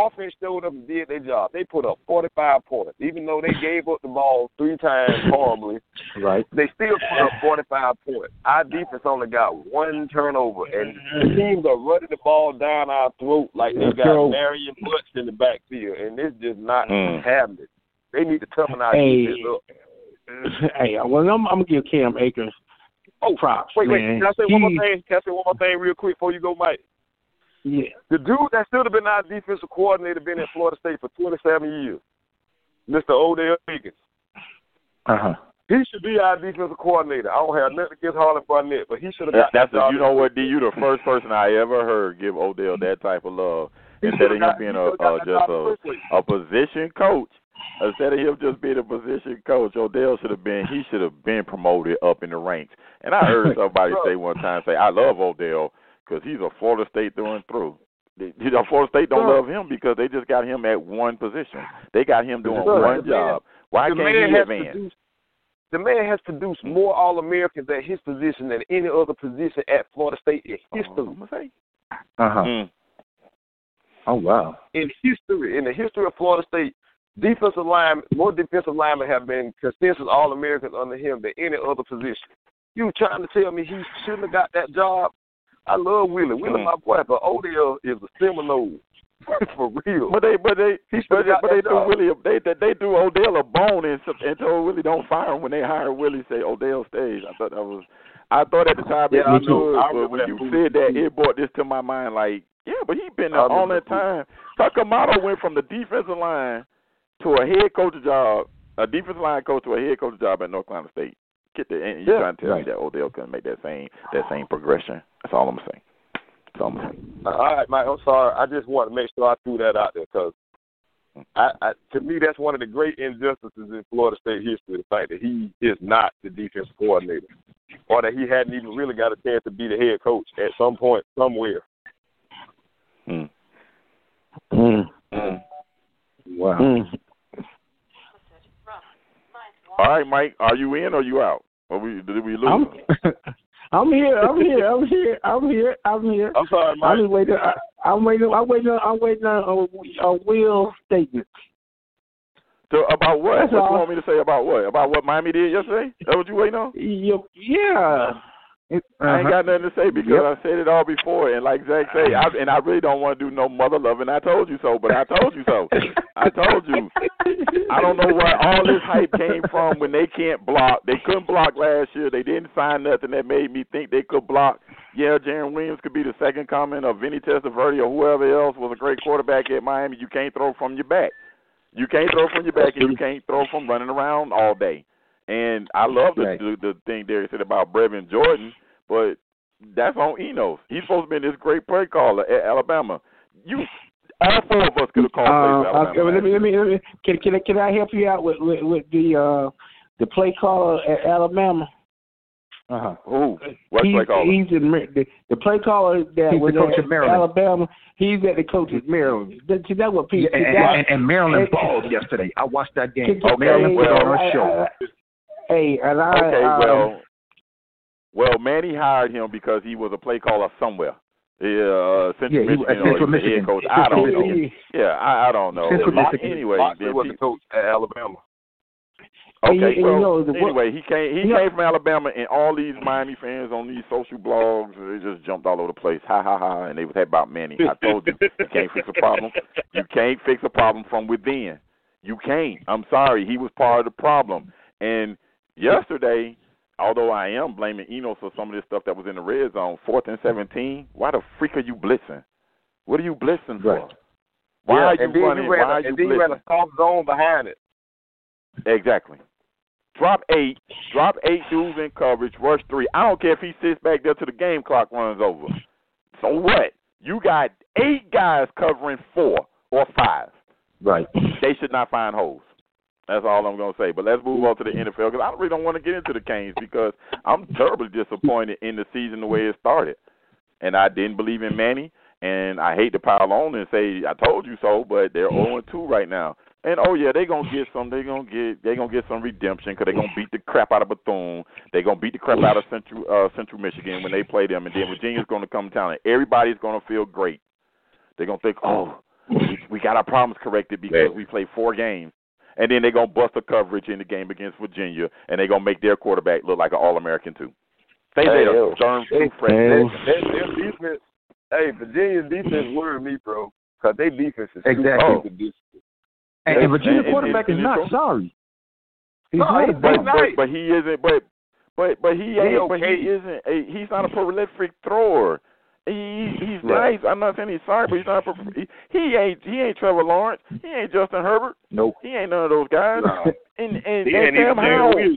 offense showed up and did their job. They put up 45 points. Even though they gave up the ball three times horribly, right? They still put up 45 points. Our defense only got one turnover, and the teams are running the ball down our throat like they got Marion Butts in the backfield, and it's just not happening. They need to toughen our defense up. Hey, well, I'm going to give Cam Akers props. Wait, can I say one more thing? Can I say one more thing real quick before you go, Mike? Yeah. The dude that should have been our defensive coordinator been at Florida State for 27 years, Mr. Odell Higgins. Uh-huh. He should be our defensive coordinator. I don't have nothing against Harlan Barnett, but he should have got that job. You know what, D? You're the first person I ever heard give Odell that type of love. Instead of him being just a position coach. Instead of him just being a position coach, Odell should have been promoted up in the ranks. And I heard somebody say one time, I love Odell because he's a Florida State through and through. Florida State don't love him because they just got him at one position. They got him doing one job. Why can't he advance? The man has produced more All-Americans at his position than any other position at Florida State in history. Oh, wow. In the history of Florida State, defensive linemen, more defensive linemen have been consensus All-Americans under him than any other position. You trying to tell me he shouldn't have got that job? I love Willie. Willie, my boy, but Odell is a Seminole for real. But they threw Odell a bone and told Willie don't fire him when they hired Willie. Say Odell stays. I thought at the time that it brought this to my mind. Like but he's been there all that time. Takamado went from the defensive line to a head coach job, a defensive line coach to a head coach job at North Carolina State. You're trying to tell me that Odell couldn't make that same progression. That's all I'm saying. All right, Mike, I'm sorry. I just want to make sure I threw that out there because to me that's one of the great injustices in Florida State history, the fact that he is not the defensive coordinator or that he hadn't even really got a chance to be the head coach at some point somewhere. Wow. All right, Mike, are you in or you out? Did we lose? I'm here. I'm sorry, Mike. I'm waiting on Will's statement. So about what? That's what all. You want me to say about what? About what Miami did yesterday? Is that what you waiting on? Yeah. I ain't got nothing to say because I said it all before. And like Zach said, I really don't want to do no mother loving. I told you so, but I told you so. I told you. I don't know where all this hype came from when they can't block. They couldn't block last year. They didn't sign nothing that made me think they could block. Yeah, Jaren Williams could be the second coming of Vinny Testaverde or whoever else was a great quarterback at Miami. You can't throw from your back. And you can't throw from running around all day. And I love the thing Derek said about Brevin Jordan, but that's on Enos. He's supposed to be this great play caller at Alabama. All four of us could have called plays at Alabama. Let me. Can I help you out with the play caller at Alabama? Ooh, what play caller? He's the play caller that was at Alabama. He's at the coach at Maryland. See, that's what people. And Maryland balled yesterday. I watched that game. Maryland was on our show. Hey, and I Well, Manny hired him because he was a play caller somewhere. Central Michigan or the head coach. I don't know. Yeah, I don't know. Anyway, he was a coach at Alabama. Okay, well, anyway, he came from Alabama, and all these Miami fans on these social blogs, they just jumped all over the place. Ha, ha, ha, and they was happy about Manny. I told you, you can't fix a problem. You can't fix a problem from within. You can't. I'm sorry. He was part of the problem. And yesterday, although I am blaming Enos for some of this stuff that was in the red zone, 4th and 17, why the freak are you blitzing? What are you blitzing for? Right. Why are you running? Why are you blitzing? And then you had a soft zone behind it. Exactly. Drop eight dudes in coverage, rush three. I don't care if he sits back there till the game clock runs over. So what? You got 8 guys covering 4 or 5. Right. They should not find holes. That's all I'm going to say. But let's move on to the NFL because I really don't want to get into the Canes because I'm terribly disappointed in the season the way it started. And I didn't believe in Manny, and I hate to pile on and say I told you so, but they're 0-2 right now. And, oh, yeah, they're going to get some. They're gonna get some redemption because they're going to beat the crap out of Bethune. They're going to beat the crap out of Central Michigan when they play them. And then Virginia's going to come to town, and everybody's going to feel great. They're going to think, oh, we got our problems corrected because we played 4 games. And then they're going to bust the coverage in the game against Virginia, and they're going to make their quarterback look like an All-American, too. They're stern true friend. Virginia's defense worried me, bro, because their defense is too good. And Virginia quarterback is not sorry. But he isn't. But he ain't. Okay. But he isn't. He's not a prolific thrower. He's nice. I'm not saying he's sorry, but he's not. He ain't Trevor Lawrence. He ain't Justin Herbert. Nope. He ain't none of those guys. No. And Sam Howell.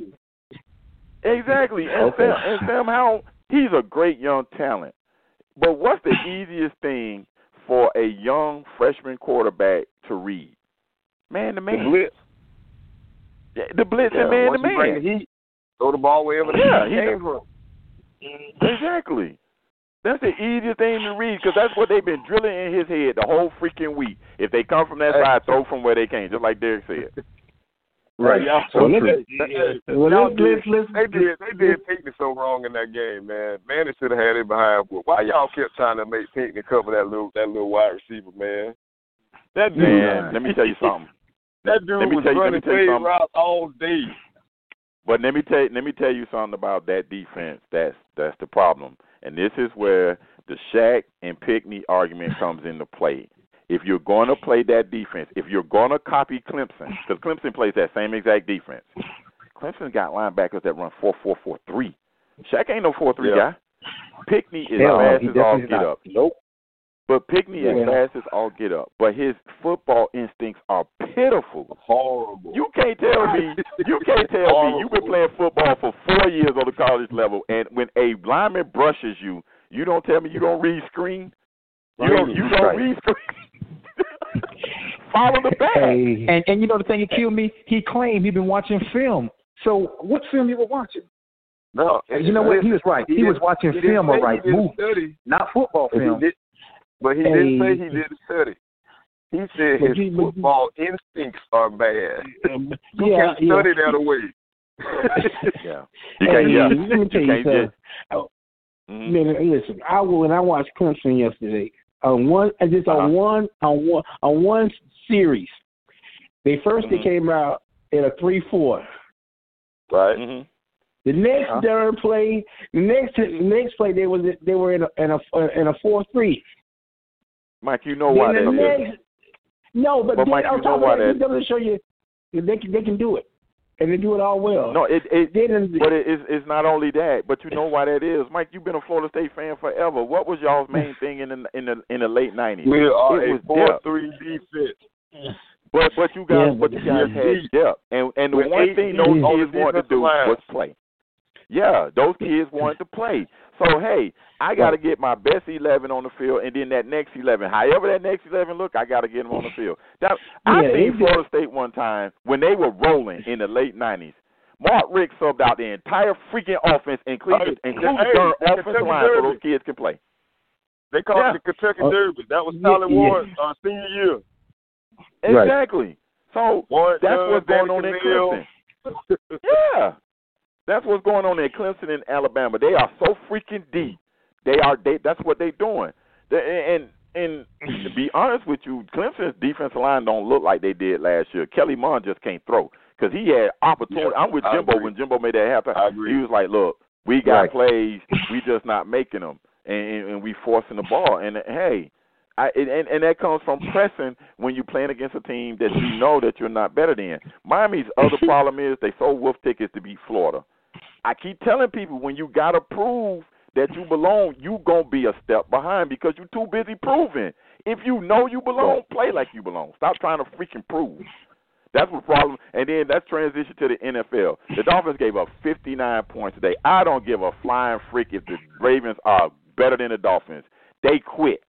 Exactly. Sam Howell. He's a great young talent. But what's the easiest thing for a young freshman quarterback to read? Man-to-man. The blitz and man-to-man. Throw the ball wherever came from. Exactly. That's the easiest thing to read because that's what they've been drilling in his head the whole freaking week. If they come from that side, throw from where they came, just like Derek said. Right. They did Pinckney so wrong in that game, man. Man, they should have had it behind. Why y'all kept trying to make Pinckney cover that little wide receiver, man? That dude. Man, let me tell you something. That dude was running trade routes all day. But let me tell you something about that defense. That's the problem. And this is where the Shaq and Pinckney argument comes into play. If you're going to play that defense, if you're going to copy Clemson, because Clemson plays that same exact defense. Clemson got linebackers that run 4-4-4-3. Shaq ain't no 4-3 guy. Pinckney is fast as all get up. Nope. But Pinckney is fast as all get up. But his football instincts are pitiful. Horrible. You can't tell me you've been playing football for 4 years on the college level, and when a lineman brushes you, you don't tell me you don't read screen. You don't read screen. Follow the back. Hey. And you know the thing that killed me? He claimed he'd been watching film. So what film you were watching? No. You know what? He was right. He was watching film, all right, movie, not football film. But he didn't say he did a study. He said his football instincts are bad. You can't study that away. Listen, when I watched Clemson yesterday, on one series, they came out at a 3-4. Right. Mm-hmm. The next darn play, the next play they were in a 4-3. Mike, you know why that is. No, but Mike, you know why that doesn't show you they can do it, and they do it all well. No, it's not only that, but you know why that is, Mike. You've been a Florida State fan forever. What was y'all's main thing in the late '90s? We are a 4-3 defense. But you guys had depth, and the one thing those kids wanted to do was play. Yeah, those kids wanted to play. So, hey, I got to get my best 11 on the field, and then that next 11. However that next 11 look, I got to get them on the field. I seen Florida State one time when they were rolling in the late 90s. Mark Richt subbed out the entire freaking offense, including their offensive line, so those kids can play. They called it the Kentucky Derby. That was Tyler Ward's senior year. Exactly. Right. So that's what's going on in Clemson. Yeah. That's what's going on in Clemson and Alabama. They are so freaking deep. That's what they're doing. And to be honest with you, Clemson's defensive line don't look like they did last year. Kelly Mond just can't throw because he had opportunity. Yeah, I'm with Jimbo. When Jimbo made that happen, he was like, look, we got plays. We just not making them, and we forcing the ball. And, hey, and that comes from pressing when you're playing against a team that you know that you're not better than. Miami's other problem is they sold wolf tickets to beat Florida. I keep telling people when you got to prove that you belong, you going to be a step behind because you're too busy proving. If you know you belong, play like you belong. Stop trying to freaking prove. That's the problem. And then that's transition to the NFL. The Dolphins gave up 59 points today. I don't give a flying freak if the Ravens are better than the Dolphins. They quit.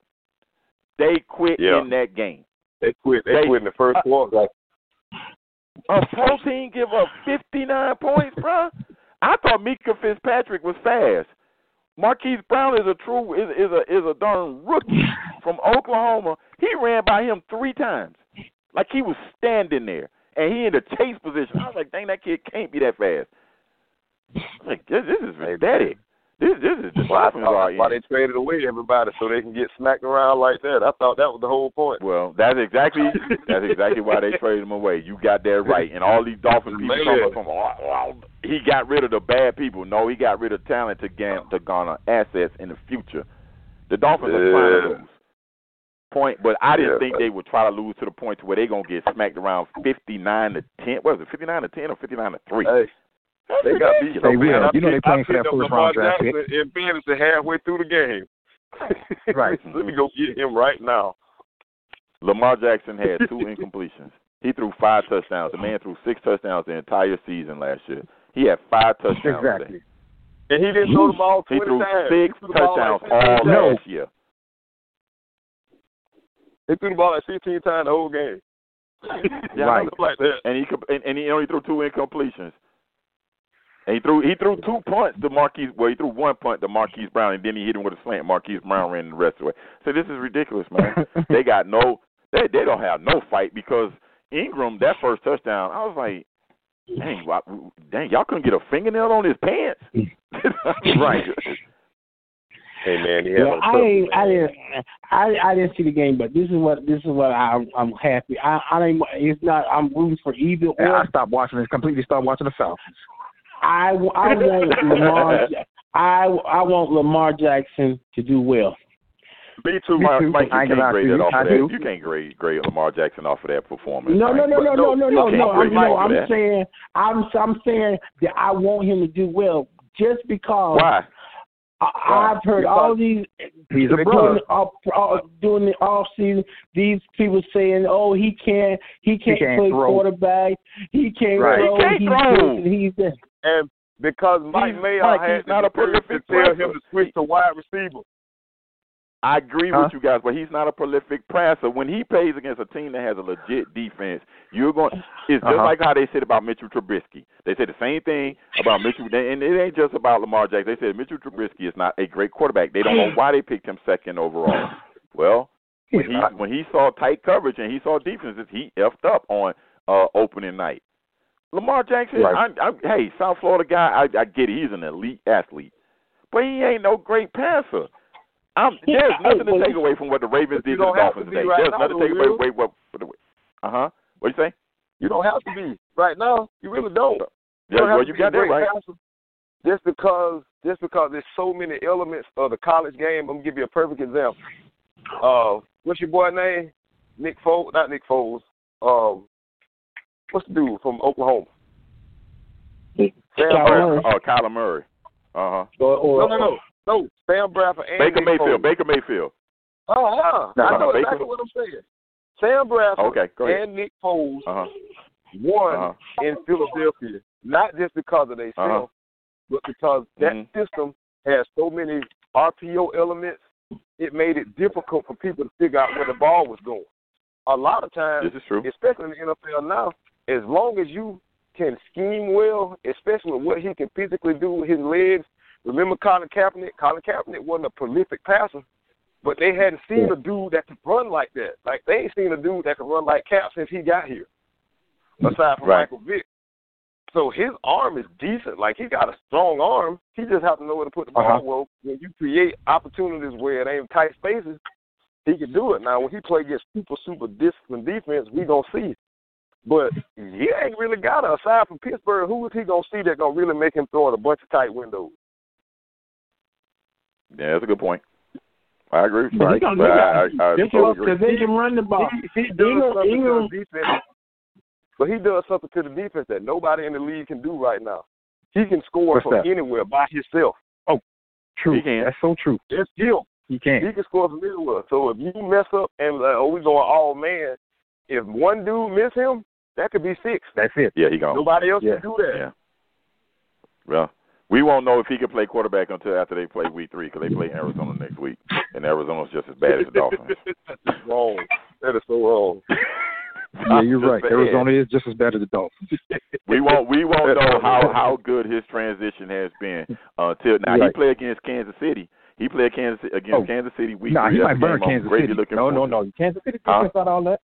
They quit in that game. They quit. They quit in the first quarter. A pro team give up 59 points, bro? I thought Micah Fitzpatrick was fast. Marquise Brown is a true is a darn rookie from Oklahoma. He ran by him three times, like he was standing there, and he in the chase position. I was like, dang, that kid can't be that fast. I'm like, this is pathetic. This is the Dolphins are in. Why they traded away everybody so they can get smacked around like that? I thought that was the whole point. Well, that's exactly why they traded him away. You got that right. And all these Dolphin people talking from he got rid of the bad people. No, he got rid of talent to garner assets in the future. The Dolphins are trying to lose. Point, but I didn't think they would try to lose to the point to where they're gonna get smacked around 59-10. What was it, 59-10 or 59-3? Hey. That's they got beat. They will. You know they playing for that first round draft pick. And finished halfway through the game. Right. Let me go get him right now. Lamar Jackson had 2 incompletions. He threw 5 touchdowns. The man threw 6 touchdowns the entire season last year. He had 5 touchdowns. Exactly. Today. And he didn't throw the ball 20 times. He threw 6 touchdowns all last year. He threw the ball like 16 times the whole game. Yeah, right. Like that. And he only threw 2 incompletions. And he threw 2 punts to Marquise. Well, he threw 1 punt to Marquise Brown, and then he hit him with a slant. Marquise Brown ran the rest of the way. So this is ridiculous, man. They don't have no fight because Ingram, that first touchdown, I was like, dang, y'all couldn't get a fingernail on his pants? Right. Hey man, he had I didn't see the game, but this is what I'm happy. I'm rooting for either or. I stopped watching it. Completely stopped watching the Falcons. I want Lamar Jackson to do well. Me too, Mike. You can't grade Lamar Jackson off of that performance. I'm saying that I want him to do well just because. Why? I've heard all these during the off season, these people saying, "Oh, he can't play throw. Quarterback. He can't throw. He's and because Mike Mayock had not a prolific to tell him to switch to wide receiver. I agree with you guys, but he's not a prolific passer. When he plays against a team that has a legit defense, it's just like how they said about Mitchell Trubisky. They said the same thing about Mitchell, and it ain't just about Lamar Jackson. They said Mitchell Trubisky is not a great quarterback. They don't know why they picked him second overall. Well, when he saw tight coverage and he saw defenses, he effed up on opening night. Lamar Jackson, right. Hey, South Florida guy, I get it. He's an elite athlete, but he ain't no great passer. There's nothing to take away from what the Ravens did to the Dolphins today. There's nothing to take away from what What you say? You don't have to be right now. You really don't. Yeah, you got that right. Just because there's so many elements of the college game. I'm gonna give you a perfect example. What's your boy name? Nick Foles? Not Nick Foles. What's the dude from Oklahoma? Kyler Murray. No, Sam Bradford and Baker Mayfield. I know exactly what I'm saying. Sam Bradford and Nick Foles won in Philadelphia, not just because of themselves, but because that system has so many RPO elements, it made it difficult for people to figure out where the ball was going. A lot of times, this is true. Especially in the NFL now, as long as you can scheme well, especially with what he can physically do with his legs. Remember Colin Kaepernick? Colin Kaepernick wasn't a prolific passer, but they hadn't seen a dude that could run like that. Like, they ain't seen a dude that could run like Cap since he got here, aside from Michael Vick. So his arm is decent. Like, he got a strong arm. He just has to know where to put the ball. Well, when you create opportunities where it ain't tight spaces, he can do it. Now, when he play against super disciplined defense, we going to see. But he ain't really got it. Aside from Pittsburgh, who is he going to see that's going to really make him throw at a bunch of tight windows? Yeah, that's a good point. I agree with you. Right? Because they can run the ball. He does something to the defense that nobody in the league can do right now. He can score anywhere by himself. Oh, true. He can. That's so true. That's skill. He can. He can score from anywhere. So if you mess up and we're going all man, if one dude miss him, that could be six. That's it. Yeah, he gone. Nobody else can do that. Yeah. Well, we won't know if he can play quarterback until after they play week 3 because they play Arizona next week, and Arizona's just as bad as the Dolphins. That's wrong. That is so wrong. Yeah, you're right. Arizona is just as bad as the Dolphins. We won't know how good his transition has been until now. Right. He played against Kansas City. Kansas City week 3. He might burn Kansas City. No. Kansas City defense not all that.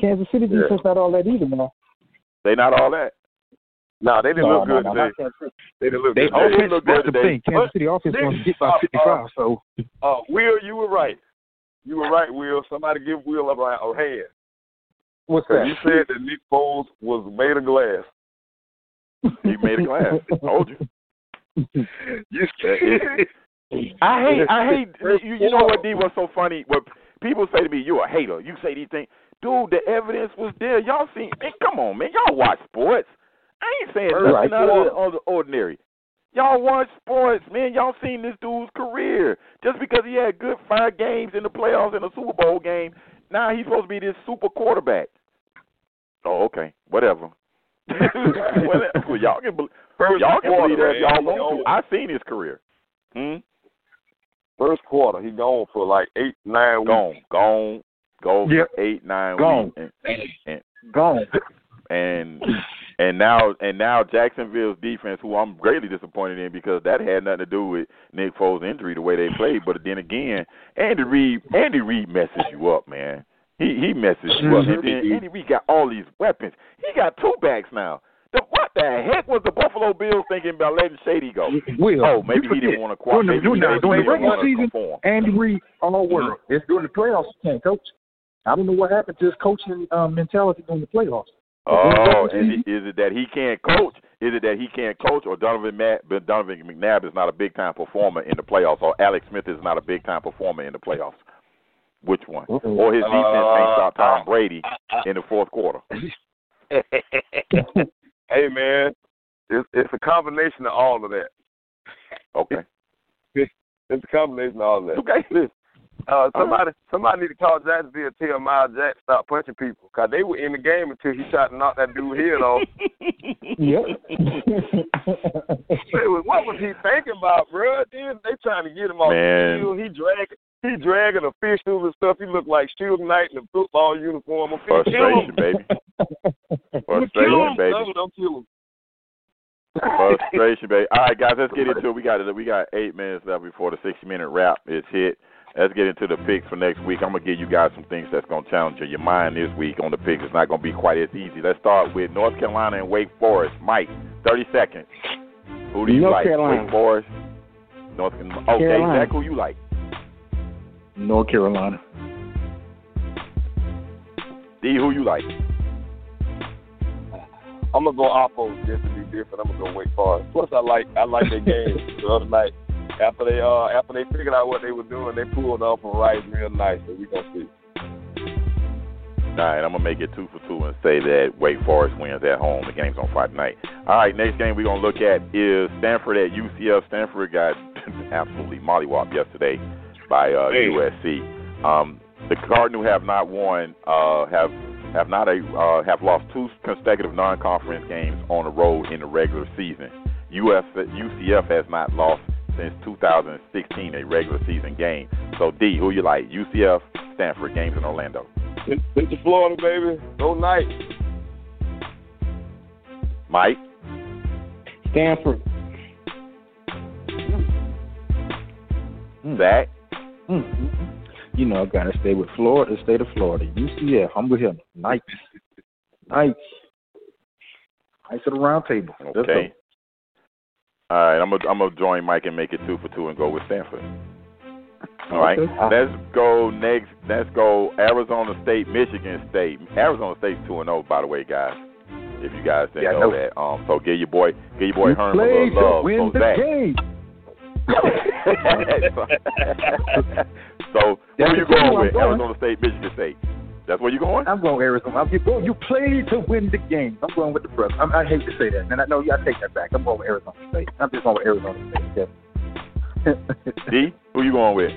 Kansas City defense not all that either, man. They not all that. No, they didn't look good today. They didn't look good. They look good today. Kansas City offense wants to get by 55. So, Will, you were right. You were right, Will. Somebody give Will a hand. What's that? You said that Nick Foles was made of glass. He made of glass. I told you. I hate. You know what, D, was so funny? What people say to me, you a hater. You say these things. Dude, the evidence was there. Y'all seen. Man, come on, man. Y'all watch sports. I ain't saying nothing out of the ordinary. Y'all watch sports, man. Y'all seen this dude's career. Just because he had good 5 games in the playoffs and a Super Bowl game, now he's supposed to be this super quarterback. Oh, okay. Whatever. Y'all can believe that if y'all want to. I've seen his career. First quarter, he gone for like 8-9 weeks. For 8-9 weeks. And now Jacksonville's defense, who I'm greatly disappointed in because that had nothing to do with Nick Foles' injury, the way they played. But then again, Andy Reid messes you up, man. He messes you up. And then Andy Reid got all these weapons. He got 2 backs now. What the heck was the Buffalo Bills thinking about letting Shady go? Maybe he didn't want to qualify. During the regular season, Andy Reid all world. It's during the playoffs he can't coach. I don't know what happened to his coaching mentality during the playoffs. Oh, is it that he can't coach? Is it that he can't coach, or Donovan McNabb is not a big-time performer in the playoffs, or Alex Smith is not a big-time performer in the playoffs? Which one? Or his defense ain't stopped Tom Brady in the fourth quarter? Hey, man, it's a combination of all of that. Okay. It's a combination of all of that. Okay, listen. Somebody need to call Jacksonville and tell Miles Jack stop punching people because they were in the game until he tried to knock that dude's head off. Yep. What was he thinking about, bro? They trying to get him off the field. He dragging officials and stuff. He looked like Suge Knight in a football uniform. Frustration, baby. Frustration, baby. Don't kill him. Frustration, baby. All right, guys, let's get into it. We got 8 minutes left before the 60-minute wrap is hit. Let's get into the picks for next week. I'm going to give you guys some things that's going to challenge your mind this week on the picks. It's not going to be quite as easy. Let's start with North Carolina and Wake Forest. Mike, 30 seconds. Who do you like? Carolina. Wake Forest? North Carolina. Okay, Zach, who you like? North Carolina. D, who you like? I'm going to go opposite just to be different. I'm going to go Wake Forest. Plus, I like their game the other night. After they figured out what they were doing, they pulled off a right real nice, so we're going to see. All right, I'm going to make it 2 for 2 and say that Wake Forest wins at home. The game's on Friday night. All right, next game we're going to look at is Stanford at UCF. Stanford got absolutely mollywopped yesterday by USC. The Cardinals have not won, have lost 2 consecutive non-conference games on the road in the regular season. UCF has not lost since 2016, a regular season game. So, D, who you like? UCF, Stanford, games in Orlando. It's Florida, baby. Go Knights. Mike? Stanford. Zach? You know, I've got to stay with Florida, state of Florida. UCF, I'm with him. Knights. Nice little round table. Okay. All right, I'm gonna join Mike and make it 2 for 2 and go with Stanford. All right, let's go next. Let's go Arizona State, Michigan State. Arizona State's 2-0, by the way, guys. If you guys didn't know that, so give your boy Herm a little love. Win the game. So where you going with? Arizona State, Michigan State. That's where you going? I'm going Arizona. You play to win the game. I'm going with the Browns. I hate to say that, and I know I take that back. I'm going with Arizona State. I'm just going with Arizona State. Yeah. D, who you going with?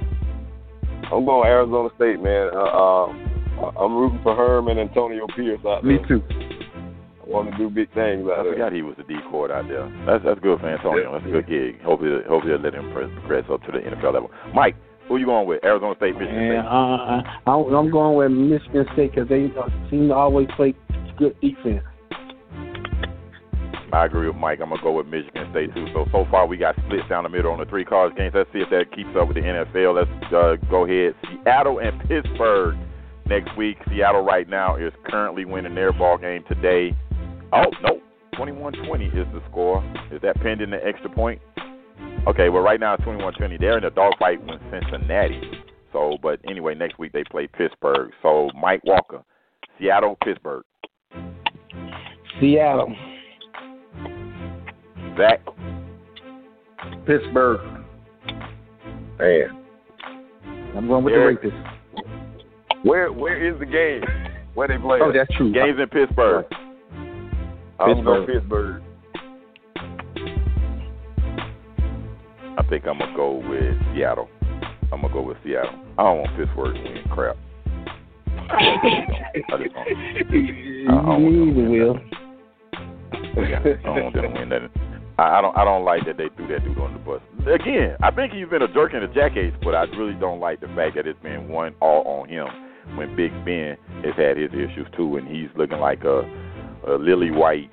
I'm going Arizona State, man. I'm rooting for Herm and Antonio Pierce out there. Me too. I want to do big things out there. I forgot he was a D cord out there. That's good for Antonio. That's a good gig. Hopefully they'll let him progress up to the NFL level. Mike. Who you going with? Arizona State, Michigan State? I'm going with Michigan State because they seem to always play good defense. I agree with Mike. I'm going to go with Michigan State, too. So far, we got splits down the middle on the three college games. Let's see if that keeps up with the NFL. Let's go ahead. Seattle and Pittsburgh next week. Seattle right now is currently winning their ball game today. Oh, no. 21-20 is the score. Is that pending the extra point? Okay, well, right now it's 21-20. They're in a dogfight with Cincinnati. So, but anyway, next week they play Pittsburgh. So, Mike Walker, Seattle, Pittsburgh. Seattle. Zach. Pittsburgh. Man. I'm going with the Rapists. Where is the game? Where they play? Oh, that's true. Game's in Pittsburgh. I'm going Pittsburgh. I think I'm going to go with Seattle. I don't want Pittsburgh to win crap. I don't want them to win that. I don't like that they threw that dude on the bus. Again, I think he's been a jerk and a jackass, but I really don't like the fact that it's been one all on him when Big Ben has had his issues too, and he's looking like a lily white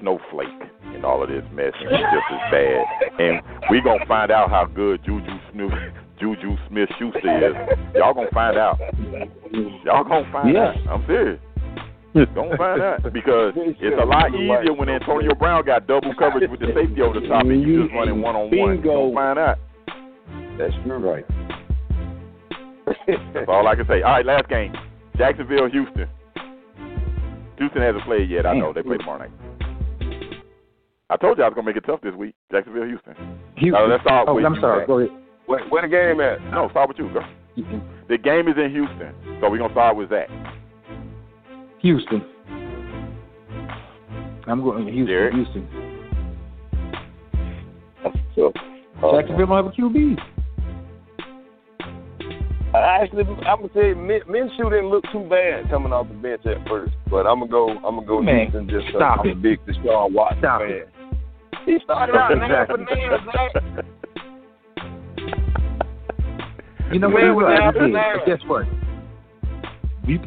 snowflake and all of this mess, and it's just as bad. And we're going to find out how good Juju Smith-Schuster is. Y'all going to find out. I'm serious. Don't find out. Because it's a lot easier when Antonio Brown got double coverage with the safety over the top and you just running one-on-one. Don't find out. That's true, right. That's all I can say. All right, last game. Jacksonville, Houston. Houston hasn't played yet. I know. They play tomorrow night. I told you I was going to make it tough this week. Jacksonville, Houston. No, that's all. Oh, I'm sorry. Go ahead. Where the game at? No, start with you, girl. Houston. The game is in Houston, so we're going to start with that. Houston. I'm going to Houston. Derek. Houston. Jacksonville don't have a QB. Actually, I'm going to tell you, Minshew didn't look too bad coming off the bench at first. But I'm going to go Houston just because I'm a big Deshaun Watson fan. He started out exactly. You know what? Guess what? You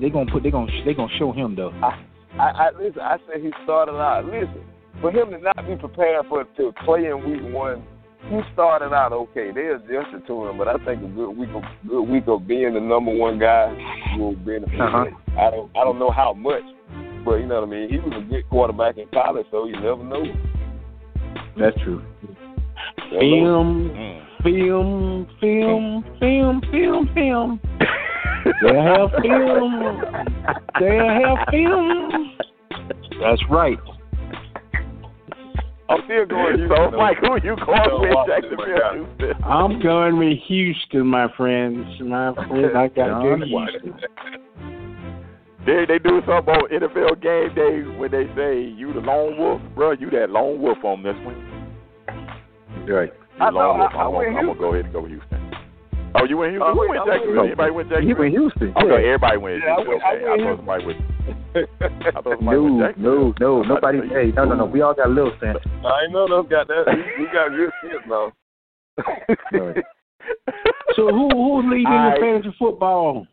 they gonna show him though. I said he started out. Listen, for him to not be prepared for to play in week 1, he started out okay. They adjusted to him, but I think a good week of being the number one guy will benefit. Uh-huh. I don't know how much, but you know what I mean. He was a good quarterback in college, so you never know. That's true. Film. They'll have film. That's right. I'm still going to Houston. So, Mike, who are you going with, Jacksonville? I'm going with Houston, my friends. I got to go Houston. They do something on NFL game day when they say, you the lone wolf. Bro, you that lone wolf on this one. Right. I'm going to go ahead and go Houston. Oh, you went Houston? Who went Jacksonville? Everybody went Jacksonville? He went Houston. Okay, everybody went Houston. I thought somebody went Jacksonville. No, nobody. Hey, no. We all got a little sense. I know those got that. We got good shit, though. Right. So who's leading the fantasy football?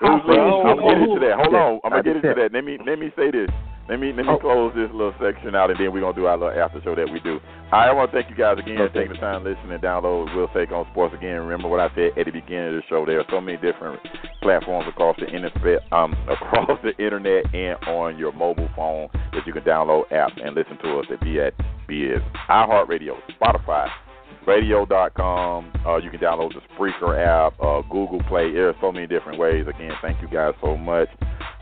I'm going to get into that. Hold on. I'm going to get into that. Let me say this. Let me close this little section out, and then we're going to do our little after show that we do. All right, I want to thank you guys again for taking the time to listen and download Will Take on Sports. Again, remember what I said at the beginning of the show. There are so many different platforms across the internet and on your mobile phone that you can download apps and listen to us at iHeartRadio, Spotify, radio.com. You can download the Spreaker app, Google Play. There are so many different ways. Again, thank you guys so much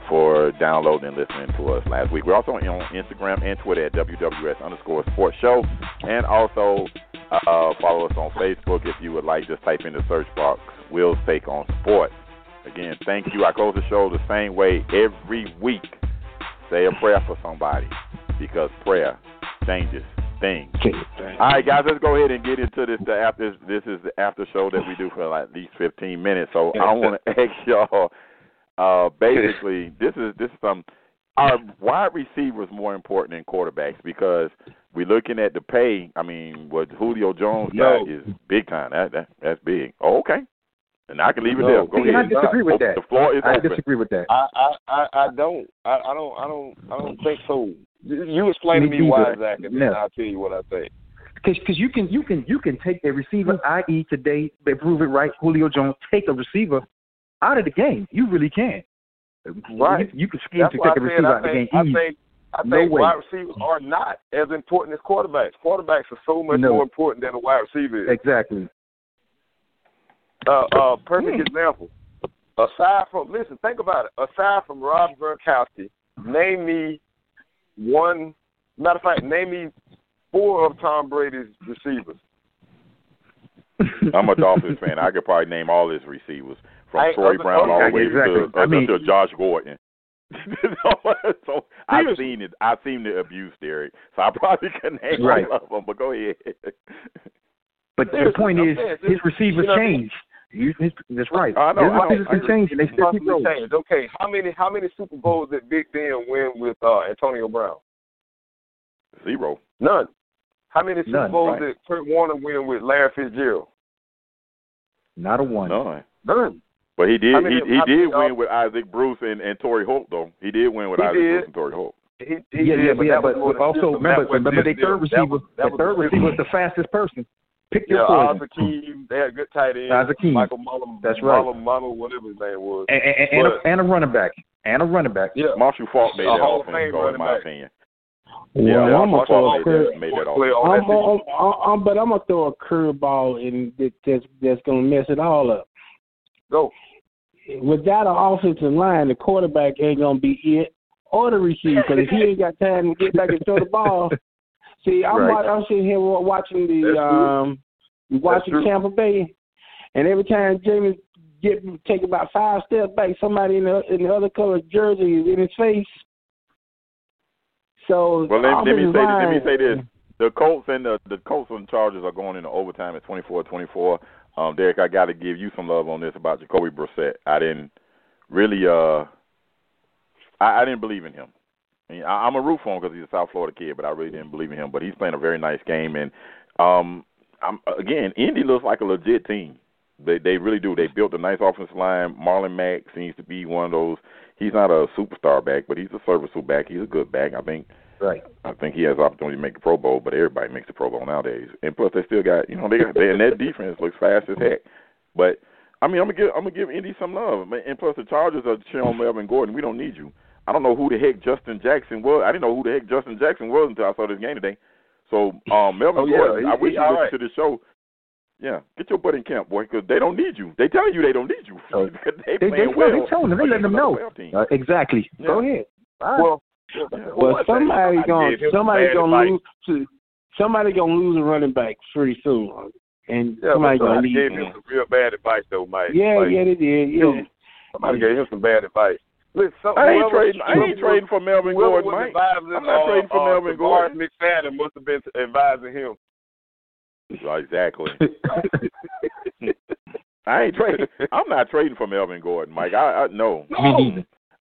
for downloading and listening to us last week. We're also on Instagram and Twitter at WWS_sports show. And also follow us on Facebook if you would like. Just type in the search box, Will's Take on Sports. Again, thank you. I close the show the same way every week. Say a prayer for somebody, because prayer changes things. All right, guys, let's go ahead and get into this. This is the after show that we do for like at least 15 minutes. So I want to ask y'all, basically, this is some. Are wide receivers more important than quarterbacks? Because we're looking at the pay. I mean, what Julio Jones got is big time. That's big. Oh, okay. And I can leave it there. Go ahead. I disagree with that. The floor is open. I disagree with that. I don't think so. You explain to me why, Zach, and then I'll tell you what I think. Because you can take a receiver, i.e. today, they prove it right, Julio Jones, take a receiver out of the game. You really can. Right. You can scheme to take a receiver out of the game. I think wide receivers are not as important as quarterbacks. Quarterbacks are so much more important than a wide receiver is. Exactly. Perfect example. Think about it. Aside from Rob Gronkowski, name me one. Matter of fact, name me four of Tom Brady's receivers. I'm a Dolphins fan. I could probably name all his receivers from Troy Brown all the way to Josh Gordon. So I've seen the abuse, Derek. So I probably couldn't name all of them. But go ahead. But the point is, his receivers change. That's right. His receivers can change, and they still keep rolling. Okay, how many Super Bowls did Big Ben win with Antonio Brown? Zero. None. How many Super Bowls did Kurt Warner win with Larry Fitzgerald? Not a one. None. But he did. He did win with Isaac Bruce and Torrey Holt, though. He did win with Isaac Bruce and Torrey Holt. But also remember their third receiver. Their third receiver was the fastest person. Pick your poison. They had a good tight end. Michael Mullen. That's right. Mullen, whatever his name was. And a running back. Yeah. Marshall Faulk made that offense goal, in my opinion. But I'm going to throw a curveball in that's going to mess it all up. Go. Without an offensive line, the quarterback ain't going to be it or the receiver. Because if he ain't got time to get back and throw the ball. See, I'm sitting here watching Tampa Bay, and every time Jameis take about 5 steps back, somebody in the other color jersey is in his face. So let me say this: the Colts and the Chargers are going into overtime at 24-24. Derek, I got to give you some love on this about Jacoby Brissett. I didn't really I didn't believe in him. I'm a root for him because he's a South Florida kid, but I really didn't believe in him. But he's playing a very nice game, and Indy looks like a legit team. They really do. They built a nice offensive line. Marlon Mack seems to be one of those. He's not a superstar back, but he's a serviceable back. He's a good back, I think. Right. I think he has the opportunity to make the Pro Bowl, but everybody makes the Pro Bowl nowadays. And plus, they still got and that defense looks fast as heck. But I mean, I'm gonna give Indy some love. And plus, the Chargers are showing Melvin Gordon, we don't need you. I don't know who the heck Justin Jackson was. I didn't know who the heck Justin Jackson was until I saw this game today. So, Melvin Gordon, I wish you listened to the show. Yeah, get your butt in camp, boy, because they don't need you. They telling you they don't need you. They telling them. They letting them know. Exactly. Yeah. Go ahead. Right. Well, somebody's gonna lose a running back pretty soon, and somebody's gonna leave. Gave him some real bad advice, though, Mike. Yeah, they did. Yeah. Somebody gave him some bad advice. Listen, I ain't trading for Melvin Gordon, Mike. I'm not trading for Melvin Gordon. McFadden must have been advising him. Exactly. I ain't trading. I'm not trading for Melvin Gordon, Mike. No.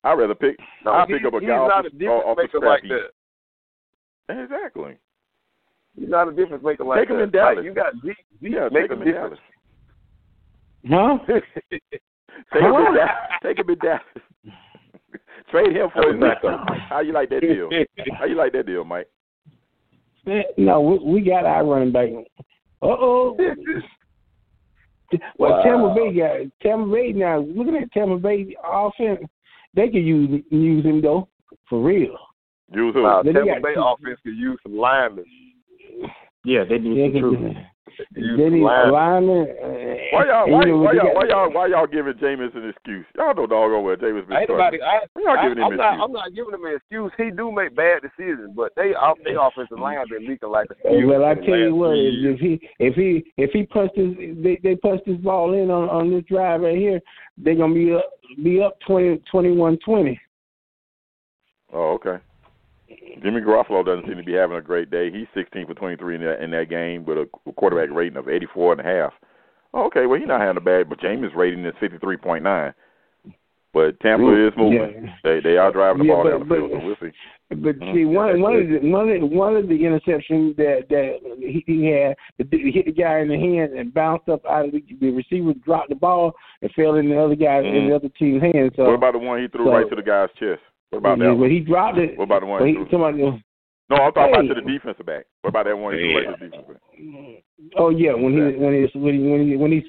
I'd rather pick up a guy off the scrap heap. Exactly. He's not a difference maker like that. Take him in Dallas. Like, you got make him in Dallas. Huh? Take him in Dallas. Trade him for his backup. How you like that deal? How you like that deal, Mike? No, we got our running back. Uh-oh. Well, wow. Tampa Bay now, looking at Tampa Bay offense, they could use him, though, for real. Use him. Tampa Bay offense could use some linemen. Yeah, they need some truth. Why y'all giving Jameis an excuse? Y'all know doggone well Jameis been struggling. I'm not giving him an excuse. He do make bad decisions, but they offensive line been leaking like a. Well, I tell you what, if he punched his they punched his ball in on this drive right here, they're gonna be up 21-20. Oh, okay. Jimmy Garoppolo doesn't seem to be having a great day. He's 16 for 23 in that game with a quarterback rating of 84.5. Oh, okay, well, he's not having a bad, but Jameis' rating is 53.9. But Tampa is moving. Yeah. They are driving the ball down the field, so we'll see. But see, one of the interceptions that he had, he hit the guy in the hand and bounced up out of the receiver, dropped the ball, and fell in the other guy in the other team's hand. So what about the one he threw right to the guy's chest? What about that? Well, he dropped it. What about the one? No, I'm talking about to the defensive back. What about that one? Yeah. To the defensive back? Oh yeah, when he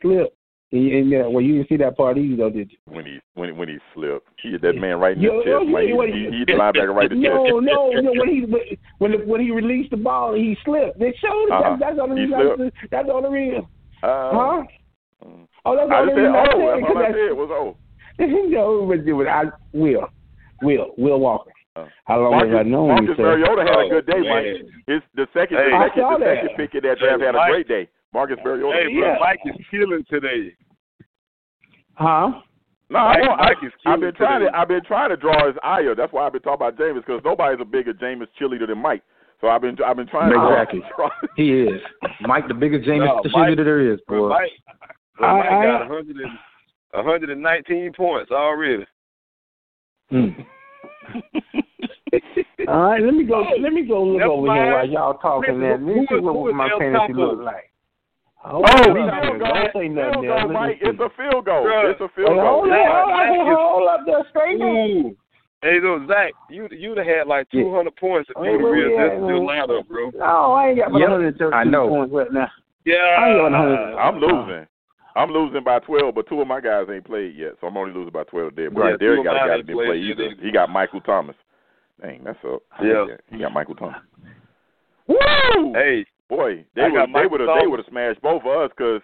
slipped, and you didn't see that part either, though, did you? When he slipped, he hit that man right in the chest. Like he hit the linebacker right in the chest. No. When he released the ball, he slipped. They showed it. That's on the real. Huh? Oh, that's on the real. That's all I said was oh. Will Walker. How long have I known him? Marcus Mariota had a good day, Mike. The second pick in that draft had a great day. Marcus Mariota. Hey, bro, Mike is killing today. Huh? No, I've been trying to draw his ire. That's why I've been talking about Jameis, because nobody's a bigger Jameis cheerleader than Mike. So I've been trying to draw. He is. Mike, the biggest Jameis cheerleader there is, boy. Mike got 119 points already. All right, let me go look over here while y'all talking. That this is what my fantasy look like. Oh, don't say nothing. It's a field goal. It's a field goal. Hold up, there, straight up. Hey, though, Zach, you'd have had like 200 points if you were real. That's still louder, bro. No, I ain't got 132 points right now. Yeah, I'm losing. I'm losing by 12, but two of my guys ain't played yet, so I'm only losing by 12 today. But Derek got a guy that didn't play either. He got Michael Thomas. Dang, that's up. Yeah. He got Michael Thomas. Woo! Hey, boy, they would have smashed both of us because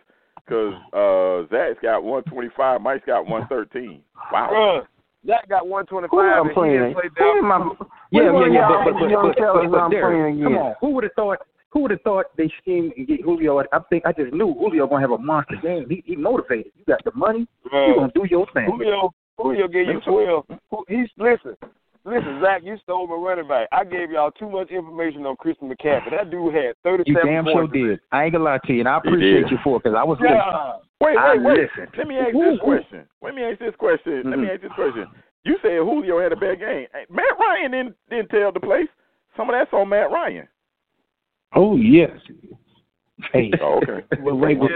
Zach's got 125, Mike's got 113. Wow. Zach got 125. Who am I playing? But Derek, come on. Who would have thought they schemed and get Julio? I just knew Julio gonna have a monster game. He motivated. You got the money. You gonna do your thing. Julio gave you 12. Listen, Zach, you stole my running back. I gave y'all too much information on Christian McCaffrey. That dude had 37 points. You damn sure did. I ain't gonna lie to you, and I appreciate you for it because I was listening. Wait. Let me ask this question. You said Julio had a bad game. Matt Ryan didn't tell the place. Some of that's on Matt Ryan. Oh yes. Hey. Oh, okay. Since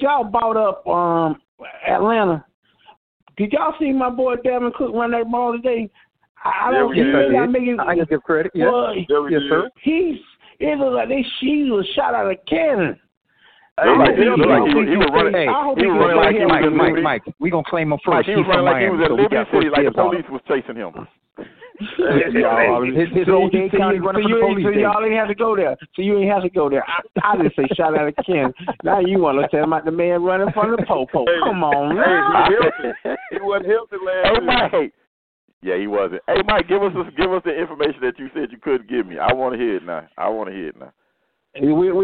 y'all bought up Atlanta, did y'all see my boy Dalvin Cook run that ball today? I can give credit. Yeah. Yes, sir. It looked like they she was shot out of cannon. Mike, we gonna claim him first. He was running like he was at Liberty City, like the police was chasing him. Y'all ain't have to go there. So you ain't have to go there. I didn't say shout out to Ken. Now you want to tell him about the man running from the po-po. Come on, man. He wasn't healthy last week. Yeah, he wasn't. Hey, Mike, give us the information that you said you couldn't give me. I want to hear it now. We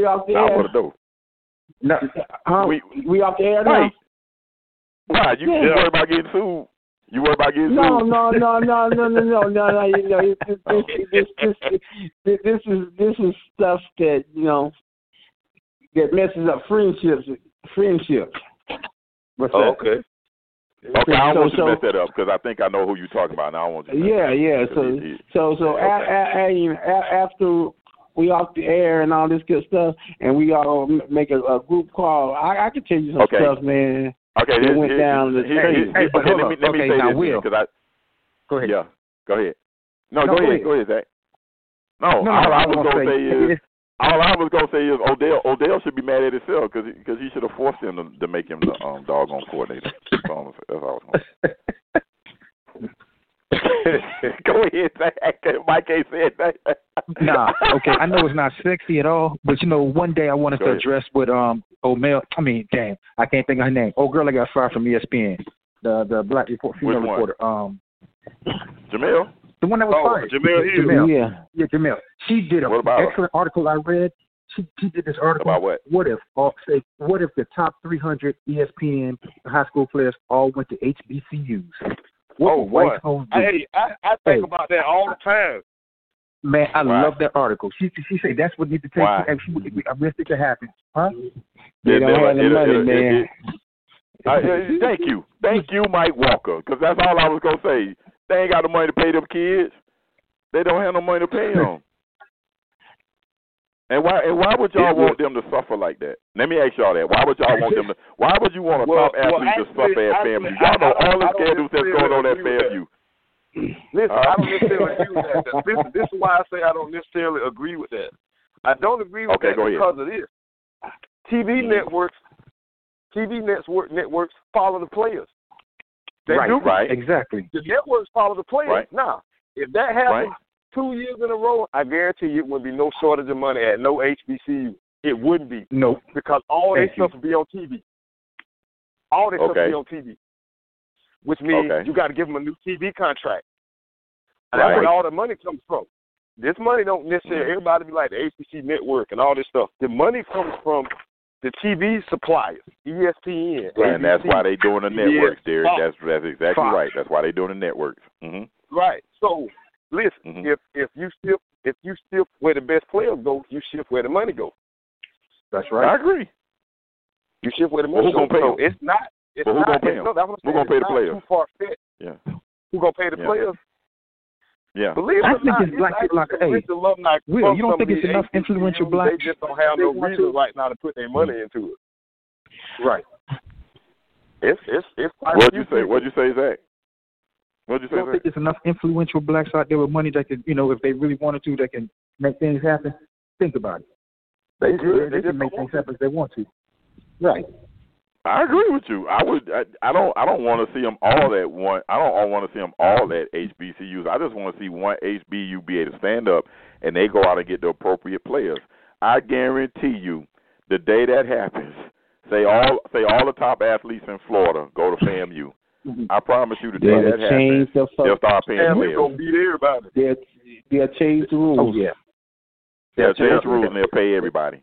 off the air. I want to know. No, we off the air now. Why? You worried about getting sued? You worry about getting sued? No. This is stuff that that messes up friendships. What's that? Okay, I don't want you to mess that up because I think I know who you're talking about, and I don't want you to mess that up. After we off the air and all this good stuff, and we all make a group call, I can tell you some stuff, man. Okay, it went down the stadium. Let me say this because I. Go ahead. Yeah, go ahead. No, go ahead. Go ahead, Zach. All I was gonna say is Odell should be mad at himself because he should have forced him to make him the doggone coordinator. That's all I was gonna say. Go ahead, Zach. Mike ain't said that. Nah, okay. I know it's not sexy at all, but one day I want us to address with O'Mel. I mean, damn, I can't think of her name. Oh, girl, I got fired from ESPN. The black female reporter. Jamel. The one that was fired. Jamel. Yeah, Jamel. She did an excellent article I read. She did this article. About what? What if the top 300 ESPN high school players all went to HBCUs? I think about that all the time. Man, I love that article. She said that's what needs to take. I wish it could happen. Huh? They don't have the money, man. Thank you, Mike Walker, because that's all I was going to say. They ain't got the money to pay them kids. They don't have no money to pay them. And why would y'all want them to suffer like that? Let me ask y'all that. Why would y'all want them to? Why would you want a top athlete to suffer at FAMU? Y'all know all the scandals that's going on at FAMU. Listen, I don't necessarily agree with that. This is why I say I don't necessarily agree with that. I don't agree with that because of this. TV networks follow the players. They do. Right, exactly. The networks follow the players. Right. Now, if that happens 2 years in a row, I guarantee you it would be no shortage of money at no HBCU. It wouldn't be. No. Because all this stuff would be on TV. All this stuff would be on TV. Which means you got to give them a new TV contract. And that's where all the money comes from. This money don't necessarily, everybody be like the HBC network and all this stuff. The money comes from the TV suppliers, ESPN. Right, and that's why they're doing the networks, Derek. That's exactly right. That's why they're doing the networks. Mm-hmm. Right. So, listen, if you shift where the best players go, you shift where the money goes. That's right. I agree. You shift where the money goes. Who's going to pay them? Who's going to pay the players? Too far-fetched. Yeah. Who's going to pay the players? Yeah. Believe I think it's black people like hey, Will, you don't think it's enough influential blacks? They just don't have no reason right now to put their money into it. Right. It's What'd you say, Zach? You don't think it's enough influential blacks out there with money that could, if they really wanted to, they can make things happen? Think about it. They can make things happen if they want to. Right. I agree with you. I don't want to see them all at one. I don't want to see them all at HBCUs. I just want to see one HBU be able to stand up and they go out and get the appropriate players. I guarantee you, the day that happens, say all the top athletes in Florida go to FAMU. Mm-hmm. I promise you, the day that happens, they'll start paying players. Gonna beat everybody. They'll change the rules. Oh, yeah. They'll change the rules and they'll pay everybody.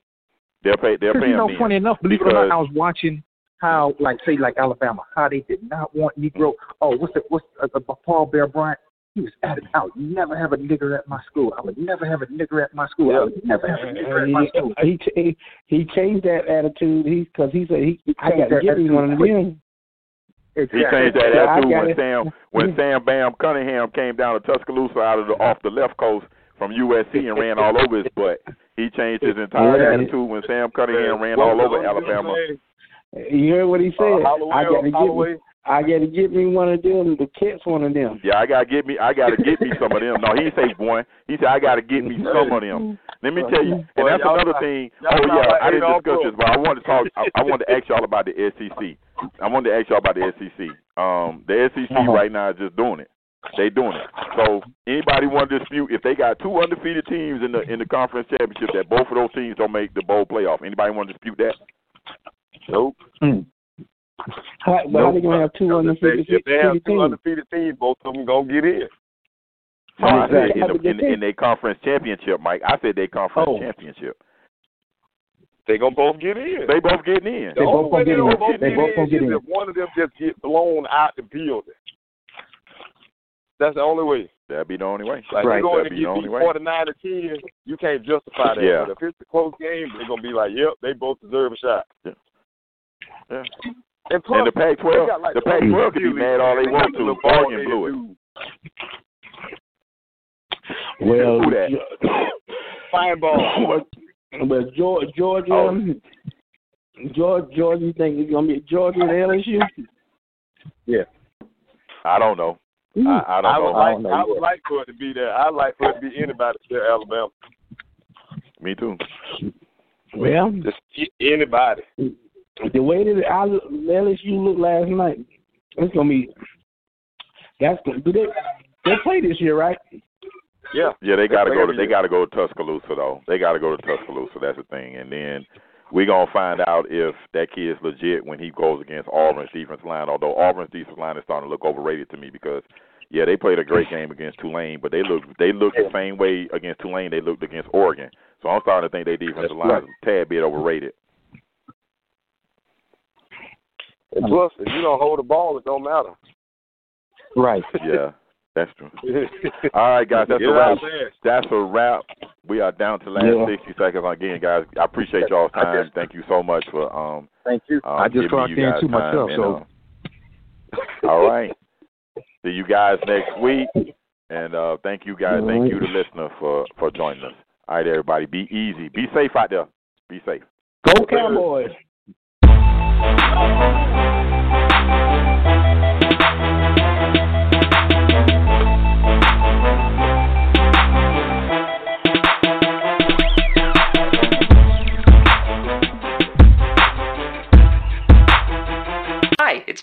They'll pay them. Funny enough, believe it or not, I was watching. How, like Alabama, how they did not want Negro. Oh, Paul Bear Bryant? He was at it. I would never have a nigger at my school. I would never have a nigger at my school. I would never have a nigger at my school. He changed that attitude because he said he got to give me one of them. Exactly. He changed that attitude when Sam Bam Cunningham came down to Tuscaloosa off the left coast from USC and ran all over his butt. He changed his entire attitude when Sam Cunningham ran all over Alabama. You heard what he said. I gotta get me one of them to catch one of them. Yeah, I gotta get me some of them. No, he didn't say one. He said I gotta get me some of them. Let me tell you, and that's another thing. I didn't discuss this, but I wanted to talk. I wanted to ask y'all about the SEC. The SEC right now is just doing it. They doing it. So anybody want to dispute if they got two undefeated teams in the conference championship that both of those teams don't make the bowl playoff? Anybody want to dispute that? Nope. Mm. How they gonna have two undefeated teams? If they have two undefeated teams, both of them gonna get in. No, I said in their conference championship, Mike. I said their conference championship. They gonna both get in. They both getting in. They both gonna get in. If one of them just get blown out the building, that's the only way. That'd be the only way. Like you're going to get beat 49-10, you can't justify that. Yeah. But if it's a close game, they're gonna be like, yep, they both deserve a shot. Yeah. Yeah. And the Pac-12, the Pac-12 can be mad all they want to. Oregon blew it. Well, fireball. But Georgia, George, you think it's going to be Georgia and LSU? Yeah. I don't know. I don't know. I would like for it to be there. I'd like for it to be anybody there, Alabama. Me too. Well, just anybody. The way that LSU looked last night, it's going to be – they play this year, right? Yeah. Yeah, they gotta go to Tuscaloosa, though. They got to go to Tuscaloosa. That's the thing. And then we're going to find out if that kid's legit when he goes against Auburn's defense line, although Auburn's defense line is starting to look overrated to me because, yeah, they played a great game against Tulane, but they looked the same way against Tulane they looked against Oregon. So I'm starting to think their defensive line is a tad bit overrated. And plus, if you don't hold the ball, it don't matter. Right. Yeah, that's true. All right, guys, that's a wrap. That's a wrap. We are down to last 60 seconds. Again, guys, I appreciate y'all's time. Thank you so much for thank you. I just talked in to myself. And, all right. See you guys next week. And thank you, guys. Thank you, the listener, for joining us. All right, everybody, be easy. Be safe out there. Be safe. Go Cowboys. Hi, it's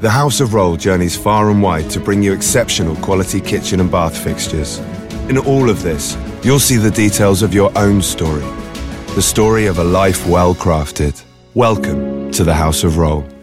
The House of Roll journeys far and wide to bring you exceptional quality kitchen and bath fixtures. In all of this, you'll see the details of your own story. The story of a life well crafted. Welcome to the House of Roll.